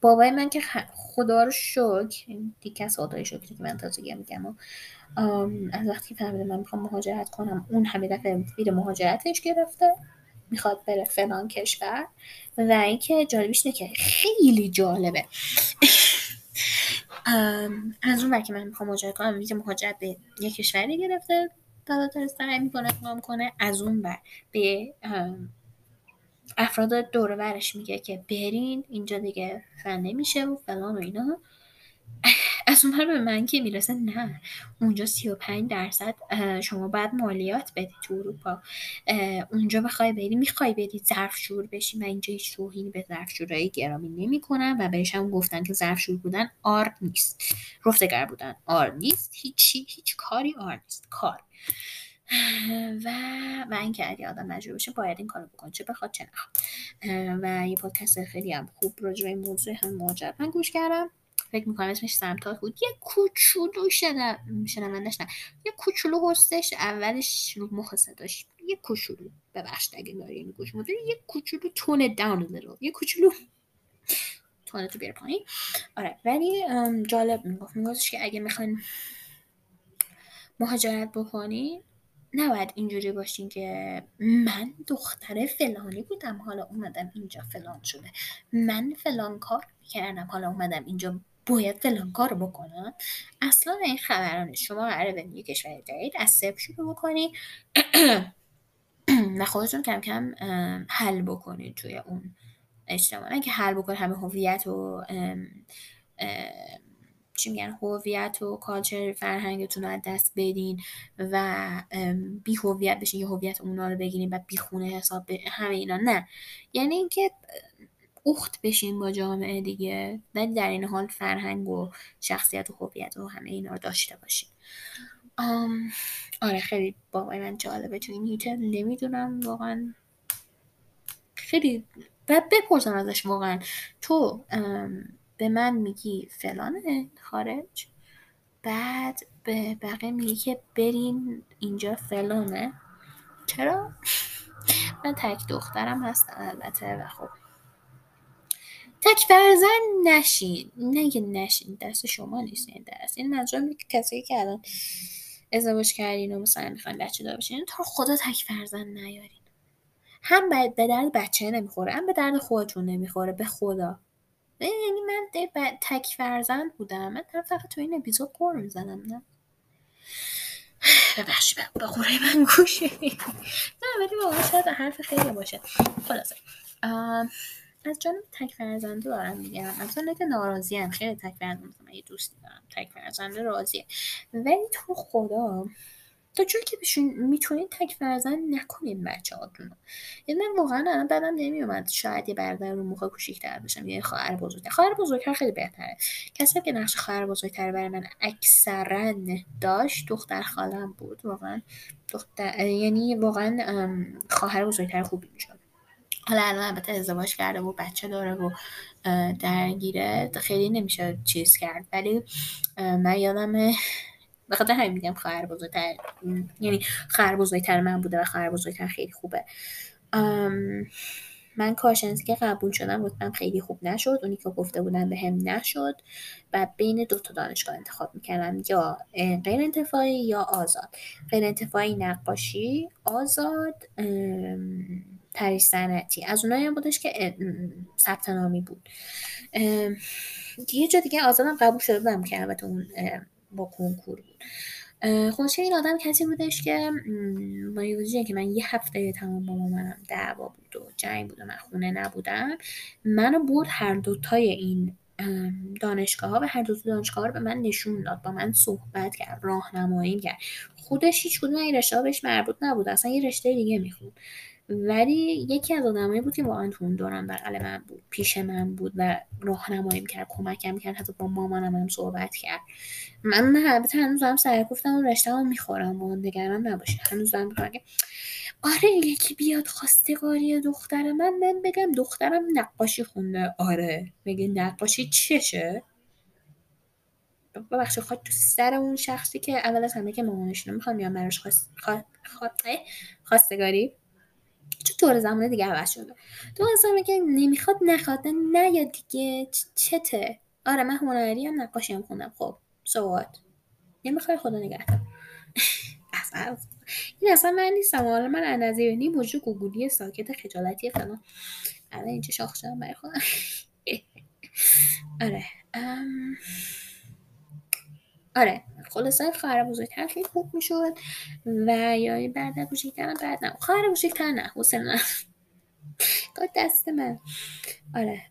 بابای من که خدا رو شکر، این دیگه سادای شکر که من تازگی میگم، از وقتی که فهمیدم من میخوام مهاجرت کنم، اون همه دفعه ویده مهاجرتش گرفته، میخواد بره فلان کشور. و اینکه جالبیش نکرد، خیلی جالبه. از اون وقتی من میخوام مهاجرت کنم، ویزه مهاجرت به یک کشوری گرفته، داداترستان هم میکنه اقدام کنه. از اون بر به افراد دور برش میگه که برین اینجا دیگه فن نمیشه و فلان و اینا. از اون بر به من که میرسه نه اونجا 35% شما باید مالیات بدی تو اروپا، اونجا میخوای بری ظرفشور بشی. من اینجا هیچ روحی به ظرفشورهای گرامی نمی کنم و بهش هم گفتن که ظرفشور بودن آرد نیست، رفتگر بودن آرد نیست، هیچ کاری آرد نیست کار. و اینکه اگه آدم مجبور بشه باید این کارو بکنه، چه بخواد چه نخواد. و یه پادکست خیلی هم خوب راجع به این موضوع هم ماجرا من گوش کردم، فکر میکنم اسمش سمتات بود. یه کوچولو شنوندش نه، یه کوچولو هستش اولش رو مخ صداش، یه کوچولو ببخشید اگه ناریم گوش مداری، یه کوچولو تون داون داره، یه کوچولو تون تو بیار پایین. آره ولی جالب میگفتش که اگه میخواین مهاجرت بکنین نباید اینجوری باشین که من دختر فلانی بودم حالا اومدم اینجا فلان شده، من فلان کار میکردم حالا اومدم اینجا باید فلان کار بکنم. اصلا این خبرانه. شما قراره برید یه کشور جدید از صفر شروع بکنی و خودتون کم کم حل بکنید توی اون اجتماع. نه که حل بکنید همه هویت و چی میگن هویت و کالچر فرهنگتون رو از دست بدین و بی هویت بشین، یه هویت اونا رو بگیرین و بی خونه حساب همه اینا نه. یعنی اینکه اخت بشین با جامعه دیگه، ولی در این حال فرهنگ و شخصیت و هویت و همه اینا رو داشته باشین. آره خیلی بابای من جالبه تو این هیته. نمیدونم واقعا خیلی و بپرسم ازش واقعا تو به من میگی فلانه خارج، بعد به بقیه میگی که برین اینجا فلانه، چرا؟ من تک دخترم هستم البته و خب تک فرزند نشین. نه که نشین، دست شما نیست این دست. این منظورم که کسی که الان ازدواج کردین و مثلا میخواین بچه دار بشین، تو خدا تک فرزند نیارین. هم به درد بچه نمیخوره، هم به درد خودتون نمیخوره به خدا. یعنی من تک فرزند بودم، من فقط تو این اپیزود قور میزنم. نه ببخشید به قوره من گوشه. نه ولی واقعا شاید حرف خیلی باشه. خلاصه از جانب تک فرزنده دارم میگم، از جانب ناراضی هم خیلی تک فرزنده میگم، یه دوستی دارم تک فرزنده راضیه، ولی تو خدا تا جوری که میتونین تک فرزند نکنین بچه هاتون رو. یعنی من واقعا الان بدم نمیومد شاید یه برادر رو موقع کوچیک‌تر باشم یا خواهر بزرگتر. خواهر بزرگتر خیلی بهتره. کسی که نقش خواهر بزرگتر برای من اکثرا داشت دختر خاله‌ام بود. واقعا دختر، یعنی واقعا خواهر بزرگتر خوبی میشد. حالا الان البته ازدواج کرده و بچه داره و درگیره، خیلی نمیشه چیز کرد، ولی من یادم بخاطر همین میگم خواهر بزرگتر، یعنی خواهر بزرگتر من بوده و خواهر بزرگتر خیلی خوبه. من کارشناسی که قبول شدم رتبه‌ام خیلی خوب نشد، اونی که گفته بودن به هم نشد و بین دو تا دانشگاه انتخاب میکردم، یا غیر انتفاعی یا آزاد. غیر انتفاعی نقاشی، آزاد تاریخ صنعتی. از اونایی هم بودش که ثبت نامی بود. یه جا دیگه آزادم قبول شده بودم که البته اون با کنکور بود. خودشه این آدم کسی بودش که مایوزیه که من یه هفته تمام با مامانم دعوا بود و جنگ بود و من خونه نبودم، منو برد هر دوتای این دانشگاه ها و هر دوتای دانشگاه ها رو به من نشون داد، با من صحبت کرد، راهنمایی کرد. خودش هیچ کدوم این رشته ها بهش مربوط نبود، اصلا یه رشته دیگه میخوند، ولی یکی از آدمایی بود که واقعا تو اون دوران بغل من بود، پیش من بود و راهنماییم کرد، کمکم کرد، حتی با مامانم هم صحبت کرد. من البته هنوزم سعی گفتم اون رشته‌مو میخورم و نگران نباشید. هنوزم میگم آره یکی بیاد خواستگاری دختر من بگم دخترم نقاشی خونده، آره میگه نقاشی چشه؟ ببخشید خواهد تو سر اون شخصی که اول از همه که مامانش نمیخوام یا براش خواستگاری چه طور زمانه دیگه عوض شده. تو اصلا میگه نمیخواد نخواد نه یا دیگه چته. آره من هنری هم نقاشی هم خوندم. خب سواد نمیخوای خدا نگهدار. اصلا این اصلا من نیستم. حالا من اندازه‌بینی موجود گوگلی ساکت خجالتی فلان. الان اینجا شاخ شدم برای خودم. آره آره خلاصه خواهر بزرگتر خیلی خوب میشد و یا برادر کوچیک‌تر هم بعد نه، خواهر کوچیک‌تر نه، حسین گفت دست من. آره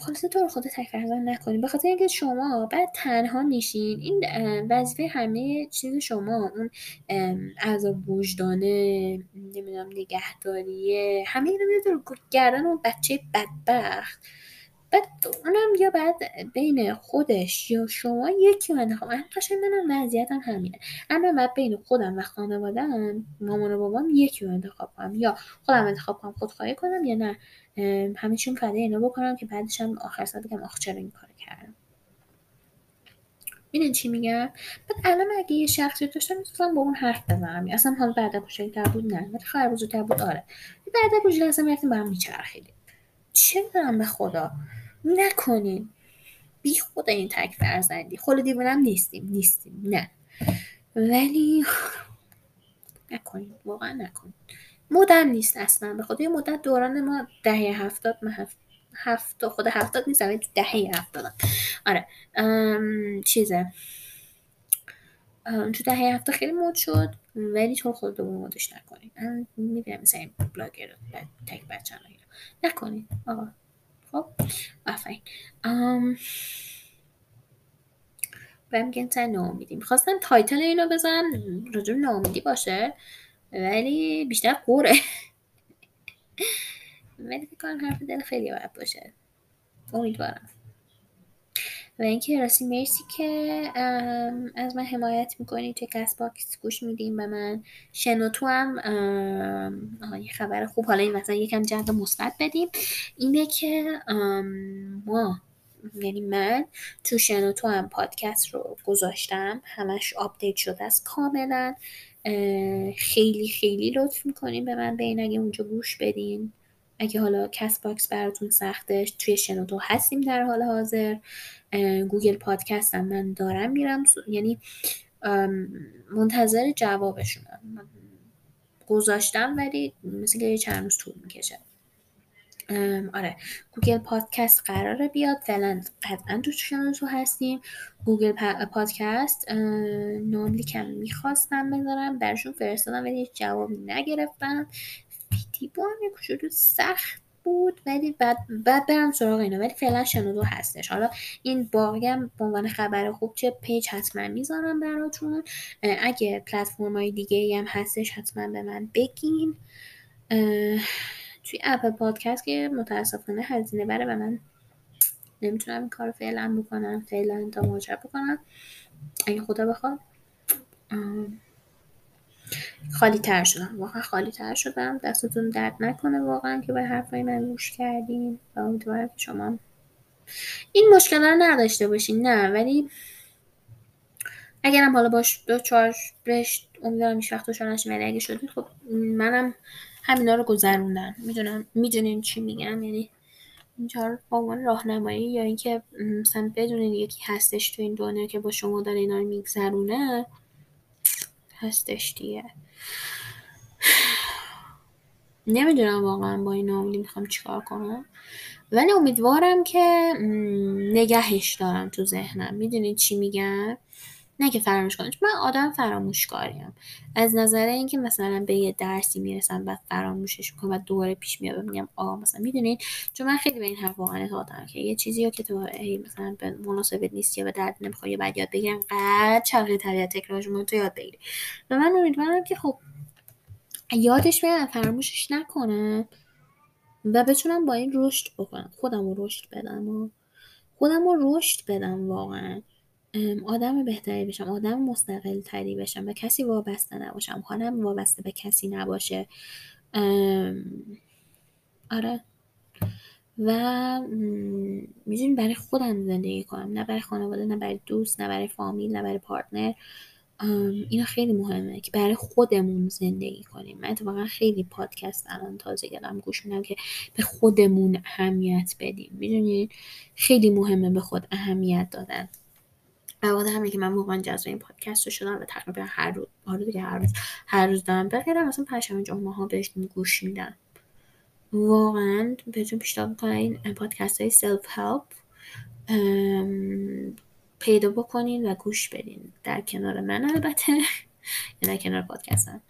خلاصه تو رو خودت تکرار نکنین، به خاطر اینکه شما بعد تنها نشین. این وظیفه همه چیز شما، اون عذاب وجدانه، نمیدونم نگهداریه، همه اینا میاد رو گردن اون بچه بدبخت. بعد اونم یا بعد بین خودش یا شما یکی رو انتخاب. من قشنگ منم وضعیتم همینه، اما بعد بین خودم و خانواده‌ام، مامان و بابام، یکی رو انتخاب کنم، یا خودم انتخاب کنم خودخواهی کنم یا نه همه چیون فدای اینا بکنم که بعدش هم آخر ساعت بگم آخ چرا این کارو کردم. میدونی چی میگم؟ بعد الان اگه یه شخصی داشتم میتونم با اون حرف بزنم، اصلا حالا بعدا کوچیک‌تر بود نه، ولی خواهر بزرگتر بود آره، بعدا کوچیک‌تر اصلا میرفتیم با هم میچرخیدیم. چه میدونم به خدا نکنین بی خود این تک فرزندی. خود دیوونم نیستیم نه، ولی نکنین واقعا نکنین. مدم نیست اصلا به خدا. یه مدت دوران ما دهه 70 خود 70 نیستم ولی دهه 70 آره تو دهه 70 خیلی مود شد، ولی تو خود دوباره مودش نکنین. من میبینم مثلا این بلاگر رو تک بچه رو نکنین آقا. خب آفرین باید میگن تا ناامیدی. میخواستم تایتل اینو بزنم راجع به ناامیدی باشه، ولی بیشتر قوره. ولی فکر کنم حرف دل خیلی باید باشه، امیدوارم. و اینکه راستی مرسی که از من حمایت میکنی، توی کست باکس گوش میدیم به من. شنوتو هم یه خبر خوب، حالا این مثلا یکم جنب مثبت بدیم، اینه که ما یعنی من تو شنوتو هم پادکست رو گذاشتم، همش آپدیت شده است کاملا. خیلی خیلی لطف میکنین به من بین اگه اونجا گوش بدین. اگه حالا کست باکس براتون سختش، توی شنوتو هستیم در حال حاضر. گوگل پادکست هم من دارم میرم، یعنی منتظر جوابشونم. من گذاشتم ولی مثل که چند روز طول میکشه. آره گوگل پادکست قراره بیاد، فعلا قطعا تو شنوتو هستیم. گوگل پادکست نام لیکم میخواستم بذارم برشون فرستادم ولی هیچ جواب نگرفتم. دیبا هم یک شروع سخت بود ولی بعد برم سراغ اینا، ولی فعلا شنودو هستش. حالا این باقی هم به عنوان خبر خوب چه پیج حتما میذارم براتون، اگه پلتفرم‌های دیگه هم هستش حتما به من بگین. توی اپ پادکست که متاسفانه هزینه بره و من نمیتونم این کار فعلا بکنم، فعلا تا مواجه بکنم اگه خدا بخواد. خالی تر شدم، واقعا خالی تر شدم. دستتون درد نکنه واقعا که به حرفای من گوش کردین و امیدوارم که شما این مشکل رو نداشته باشین. نه ولی اگرم حالا باش دو چارش برشت امیدوارم ایش وقت دوشار نشین، ولی اگه شدید خب منم همینا رو گذروندن، میدونین چی میگم، یعنی این چهار با عنوان راهنمایی یا اینکه مثلا بدونین یکی هستش تو این دنیا که با شما داره اینا رو میگذرونه هستش دیگه. نمیدونم واقعا با این ناامیدی میخوام چیکار کنم، ولی امیدوارم که نگهش دارم تو ذهنم، میدونید چی میگم، نه که فراموش کنم. من آدم فراموشکاریم از نظر اینکه مثلا به یه درسی میرسم بعد فراموشش میکنم و دوباره پیش میام میگم آ مثلا، میدونید، چون من خیلی به این حرف واقعا اعتقادم که یه چیزی که تو مثلا به مناسبت نیست یا به درد نمیخوره بعد یاد بگیرم، قد چرخه طبیعت تکرارش رو تو یاد بگیری. و من امیدوارم که خب یادش بگیرم، فراموشش نکنم و بتونم با این رشد بکنم، خودم رو رشد بدم، واقعا آدم بهتری بشم، آدم مستقل تری بشم، به کسی وابسته نباشم، حالم وابسته به کسی نباشه. آره و می‌دونم برای خودم زندگی کنم، نه برای خانواده، نه برای دوست، نه برای فامیل، نه برای پارتنر. اینا خیلی مهمه که برای خودمون زندگی کنیم. من اتفاقا خیلی پادکست الان تازه گردم گوش میدم که به خودمون اهمیت بدیم، میدونی خیلی مهمه به خود اهمیت دادن. علاوه همه که من واقعا جذب این پادکست شدم و تقریبا هر روز دارم بگیرم، مثلا پنجشنبه جمعه ها بهش گوش میدم. واقعا بهتون پیشنهاد میکنم این پادکست های سلف هلپ پیدا بکنین و گوش بدین، در کنار من البته، در کنار پادکستم.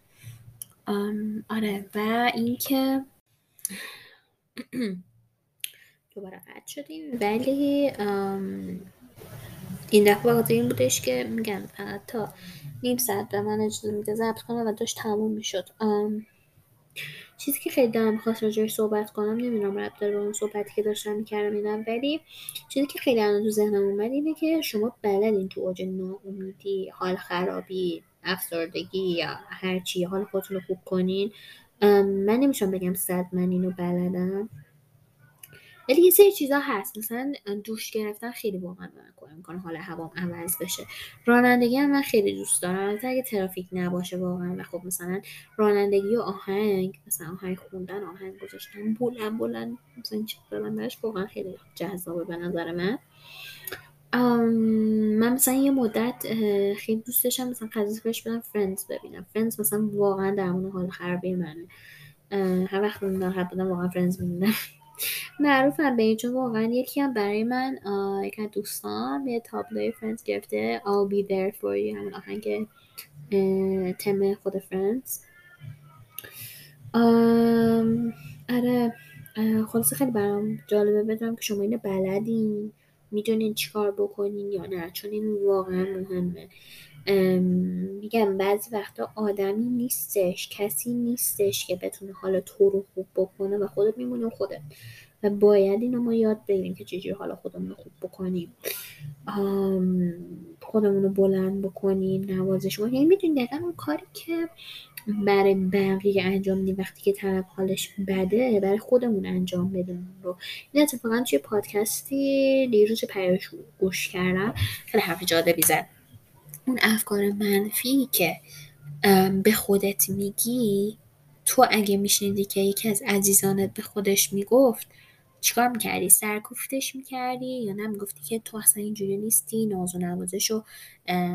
آره و اینکه دوباره قطع شدیم، ولی این دفعه وقتی این بودش که میگم فقط تا نیم ساعت به من اجازه میده ضبط کنم و داشت تموم میشد. چیزی که خیلی دارم میخواست راجعش صحبت کنم، نمیدونم ربط داره اون صحبتی که داشتم میکردم اینم، ولی چیزی که خیلی الان تو ذهنم اومد اینه که شما بلدین تو اوج ناامیدی، حال خرابی، افسردگی یا هر چی حال خودتون رو خوب کنین. من نمیشم بگم صد من اینو بلدم، ولی یه سری چیزا هست، مثلا دوش گرفتن خیلی واقعا من کمک میکنه حالا هوام عوض بشه. رانندگی هم من خیلی دوست دارم، حتی اگه ترافیک نباشه واقعا. و خب مثلا رانندگی و آهنگ، مثلا آهنگ خوندن، آهنگ گذاشتن بلند مثلا چیز بلندش واقعا خیلی جذابه به نظر من. من مثلا یه مدت خیلی دوست داشتم مثلا قضیهش بدم فرندز ببینم. فرندز مثلا واقعا درمون حال خرابی منه، هر وقت من ناراحت بودم واقعا فرندز می‌بینم. معروفم به اینجا واقعا. یکی هم برای من یکی دوستان یه تابلوی فرندز گرفته I'll be there for you، همون آهنگ تم خود فرندز. آره خلاصه خیلی برام جالبه بدونم که شما اینو بلدین، میدونین چیکار بکنین یا نه، چون این واقعا مهمه. میگم بعضی وقتا آدمی نیستش، کسی نیستش که بتونه حالا تو رو خوب بکنه و خودت میمونی و خودت، و باید اینو ما یاد بگیریم که چجوری حالا خودمون رو خوب بکنیم، خودمون رو بلند بکنیم، نوازش بکنیم. یعنی میدونی دقیقا اون کاری که برای بقیه انجام میدیم وقتی که طرف حالش بده، برای خودمون انجام بدیم رو. این اتفاقا توی پادکستی دیروز پیاش گوش کردم، خیلی حرف جالبی زد. اون افکار منفی که به خودت میگی، تو اگه میشنیدی که یکی از عزیزانت به خودش میگفت چیکار میکردی؟ سرکوفتش میکردی یا نه میگفتی که تو اصلا اینجوری نیستی، ناز و نوازش و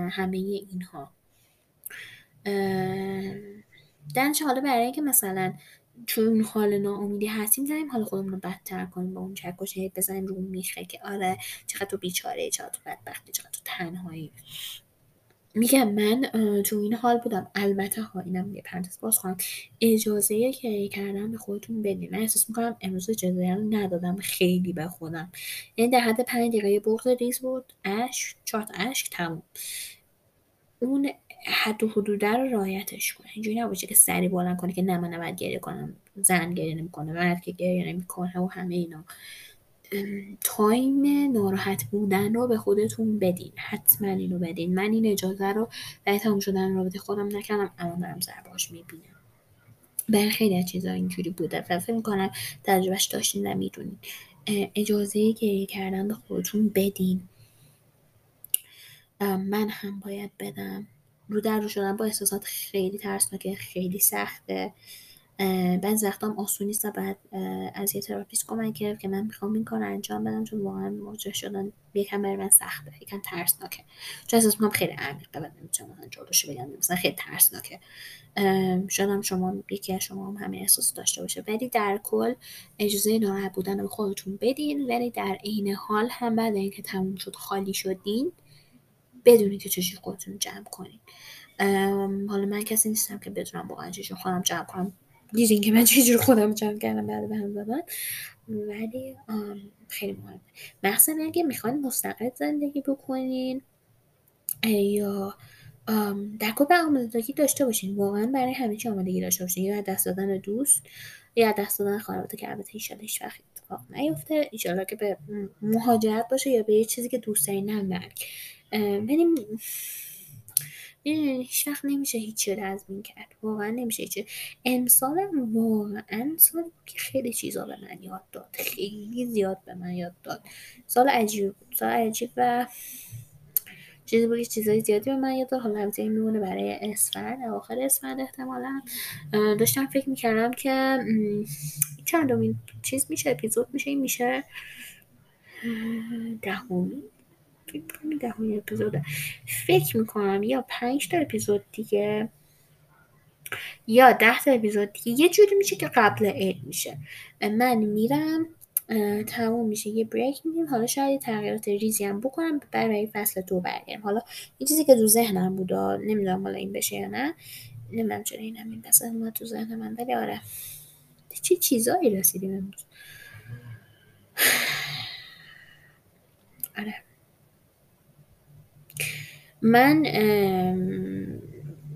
همه اینها. دانش حالا برای اینکه مثلا چون حال ناامیدی هستیم داریم حال خودمون رو بدتر کنیم، با اون چکوشه بزنیم رو میخه که آره چقدر تو بیچاره، چقدر تو بدبختی، چقدر تو تنهایی. میگم من تو این حال بودم. البته ها اینم یه پرانتز باز خواهم، اجازه کاری کردن به خودتون بدین. من احساس میکنم امروز اجازه رو ندادم خیلی به خودم، یعنی در حد 5 دقیقه بغض ریز بود، چارت اشک تموم. اون حد و حدوده رو رعایتش کنه، اینجوری نباشه که سری بلند کنه که نه من نباید گریه کنم، زن گریه نمیکنه، مرد که گریه نمیکنه و همه اینا. تایم ناراحت بودن رو به خودتون بدین، حتما اینو بدین. من این اجازه رو برای تموم شدن رابطه خودم نکردم، اما دارم ضربه‌اش میبینم. برای خیلی از چیزا اینجوری بوده و فکر می‌کنم تجربهش داشتین و میدونین. اجازه گریه کردن به خودتون بدین. من هم باید بدم. رو در رو شدن با احساسات خیلی ترسناکه، خیلی سخته. بعضی وقتا هم آسون نیست و بعد از یه تراپیست کمک گرفت که من میخوام این کار انجام بدم، چون واقعا مواجه شدن یکم برای من سخته، یکم ترسناکه، چون احساس میکنم خیلی عمیقه و نمیتونم جلوشو بگم، مثلا خیلی ترسناکه. شاید شما یکی از شما هم همین احساس داشته باشه، ولی در کل اجازه ناراحت بودن رو خودتون بدین. ولی در عین حال هم بعد اینکه تموم شد، خالی شدین، بدونید که چجوری خودتون جمع کنین. حالا من کسی نیستم که بدونم واقعا چجوری خودم جمع کنم، دیدین که من چجوری خودم جمع کردم بعد به هم زدن. ولی خیلی مهمه، مخصوصا اگه میخواین مستقل زندگی بکنین یا در کل آمادگی داشته باشین، واقعا برای همه چی آمادگی داشته باشین، یا دست دادن دوست یا دست دادن خانواده، که البته ایشالا هیچ وقت اتفاق نیفته، ایشالا که به مهاجرت باشه یا به یه چیزی که دوست دارین، نه مرگ. هیچ وقت نمیشه هیچی رو تضمین کرد، واقعا نمیشه هیچی. امسالم واقعا سال که خیلی چیزا به من یاد داد، خیلی زیاد به من یاد داد. سال عجیب بود، سال عجیب و چیزی بود، چیزای زیادی به من یاد داد. حالا همینطوری میمونه برای اسفند، اواخر اسفند احتمالا. داشتم فکر میکردم که چندمین چیز میشه، اپیزود میشه، این میشه 10th. دهمین اپیزوده فکر میکنم، یا 5 تا اپیزود دیگه یا 10 تا اپیزود دیگه، یه جوری میشه که قبل عید میشه. من میرم تموم میشه، یه بریک میدیم، حالا شاید تغییرات ریزی هم بکنم برای فصل 2 برگردم. حالا این چیزی که تو ذهنم بود، نمیدونم حالا این بشه یا نه، نمیدونم چرا این همین بس اومد تو ذهن من، ولی آره چه چیزایی رسیدیم امروز. آره من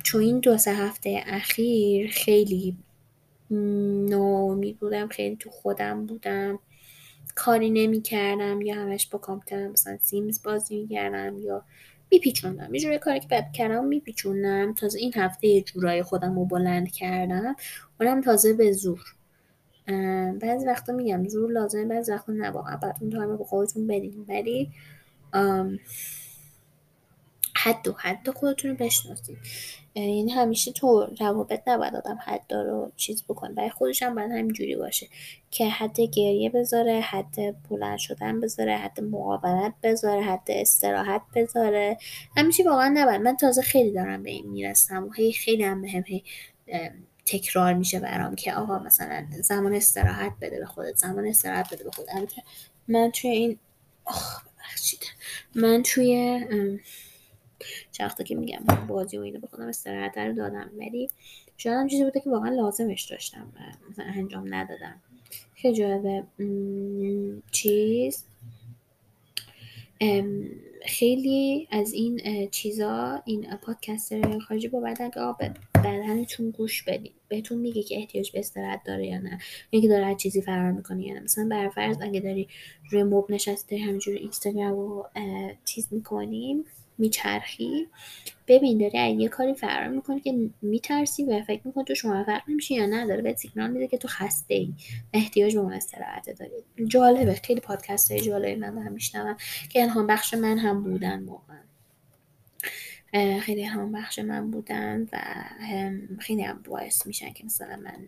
چون این 2-3 هفته اخیر خیلی ناامید بودم، خیلی تو خودم بودم، کاری نمی کردم، یا همش با کامپیوترم مثلا سیمز بازی می کردم یا میپیچوندم، یه جوری کاری که باید کردم میپیچوندم. تازه این هفته یه جورای خودم رو بلند کردم، اونم تازه به زور. بعضی وقتا میگم زور لازمه، بعضی وقتا نه، واقعا باید اون تایم رو به خودتون بدین، ولی حد خودتون رو بشناسید. یعنی همیشه تو روابط نباید آدم حد رو چیز بکنه، برای خودش هم باید همینجوری باشه که حد گریه بذاره، حد بلند شدن بذاره، حد مقاومت بذاره، حد استراحت بذاره، همیشه واقعا نباید. من تازه خیلی دارم به این میرسم و خیلی هم بهم تکرار میشه برام که آقا مثلا زمان استراحت بده به خودت، زمان استراحت بده به خودت. البته من توی این چه وقتا که میگم بازی و اینو به خودم استراحت رو دادم، ولی شاید هم چیزی بوده که واقعا لازمش داشتم و انجام ندادم. خیلی جالبه خیلی از این چیزا این پادکستر خارجی با بدنتون گوش بدین، بهتون میگه که احتیاج به استراحت داره یا نه، اینکه داره از چیزی فرار میکنه یا نه. مثلا برفرض اگه داری روی موب نشستی همینجوری اینستاگرام رو چیز میکنیم، میچرخی، ببین داری از یه کاری فرار میکنی که میترسی و فکر میکنی توش موفق نمیشی یا نه، داره بهت سیگنال میده که تو خسته ای، احتیاج به استراحت داری. جالبه، خیلی پادکست های جالبی من هم میشنوم که الهام بخش من هم بودن، واقعا خیلی الهام بخش من بودن و خیلی هم باعث میشن که مثلا من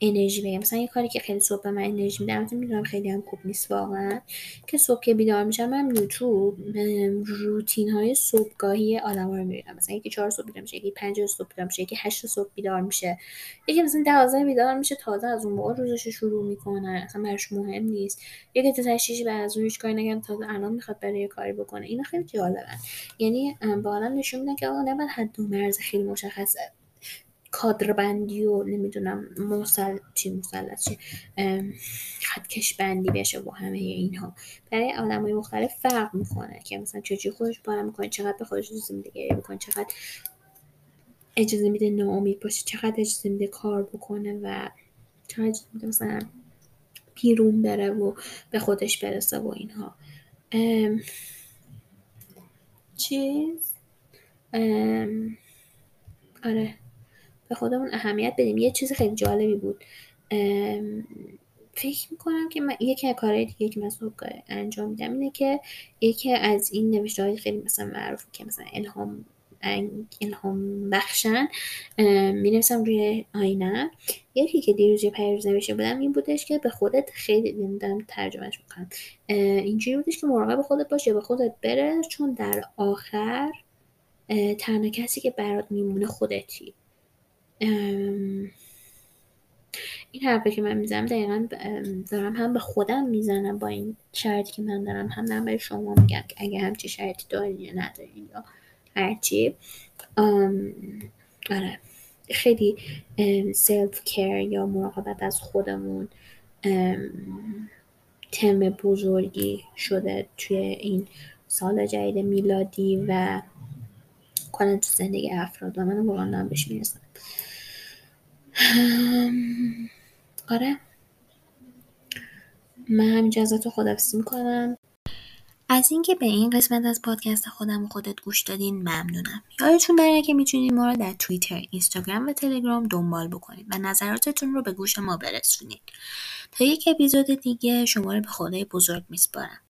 انرژی بگم، مثلا یه کاری که خیلی صبح به من انرژی میده، البته میدونم خیلی هم خوب نیست واقعا، که صبح که بیدار میشم من یوتیوب روتین های صبحگاهی آدما رو میبینم. مثلا یکی 4 صبح بیدار میشه، یکی 5 صبح بیدار میشه، یکی 8 صبح بیدار میشه، یکی مثلا 12 بیدار میشه، تازه از اون موقع روزش شروع میکنه، اصلا براش مهم نیست، یکی تا 6 بعد از اون هیچ کاری نگم، تازه الان میخواد بره یه کاری بکنه. اینا خیلی جالبه، یعنی بالا نشون میدن که آقا نباید حد و مرز خیلی مشخصه، کادربندی و نمیدونم مثلث چی خطکش بندی بشه با همه اینها برای آدمای مختلف فرق میکنه که مثلا چجوری خودش باهم میکنه، چقدر به خودش زندگی میکنه، چقدر اجازه میده ناامید باشه، چقدر اجازه میده کار بکنه و چقدر اجازه میده مثلا پیرون بره و به خودش برسه و اینها. چیز آره به خودمون اهمیت بدیم. یه چیز خیلی جالبی بود، فکر میکنم که من یکی از کارهای دیگه که من صبح انجام میدم اینه که یکی از این نوشته‌های خیلی مثلا معروف که مثلا الهام بخشن می‌نویسم روی آینه. یکی که دیروز پیروز نوشته بودم این بودش که به خودت خیلی دیدم ترجمهش میکنم اینجوری بودش که مراقب خودت باش یا به خودت بره، چون در آخر تنها کسی که برات میمونه خودتی. این حرفی که من میزنم دقیقا دارم هم به خودم میزنم با این شرطی که من دارم، هم دارم به شما میگم که اگه همچی شرطی دارین یا ندارین یا هرچی. آره خیلی سلف کیر یا مراقبت از خودمون تم بزرگی شده توی این سال جدید میلادی و کلا تو زندگی افراد و من واقعا دارم بهش میرسم. آره من همینجا ازتون خداحافظی میکنم. از اینکه به این قسمت از پادکست خودم و خودت گوش دادین ممنونم. یادتون بره که میتونید ما رو در توییتر، اینستاگرام و تلگرام دنبال بکنید و نظراتتون رو به گوش ما برسونید. تا یک اپیزود دیگه شما رو به خدای بزرگ میسپارم.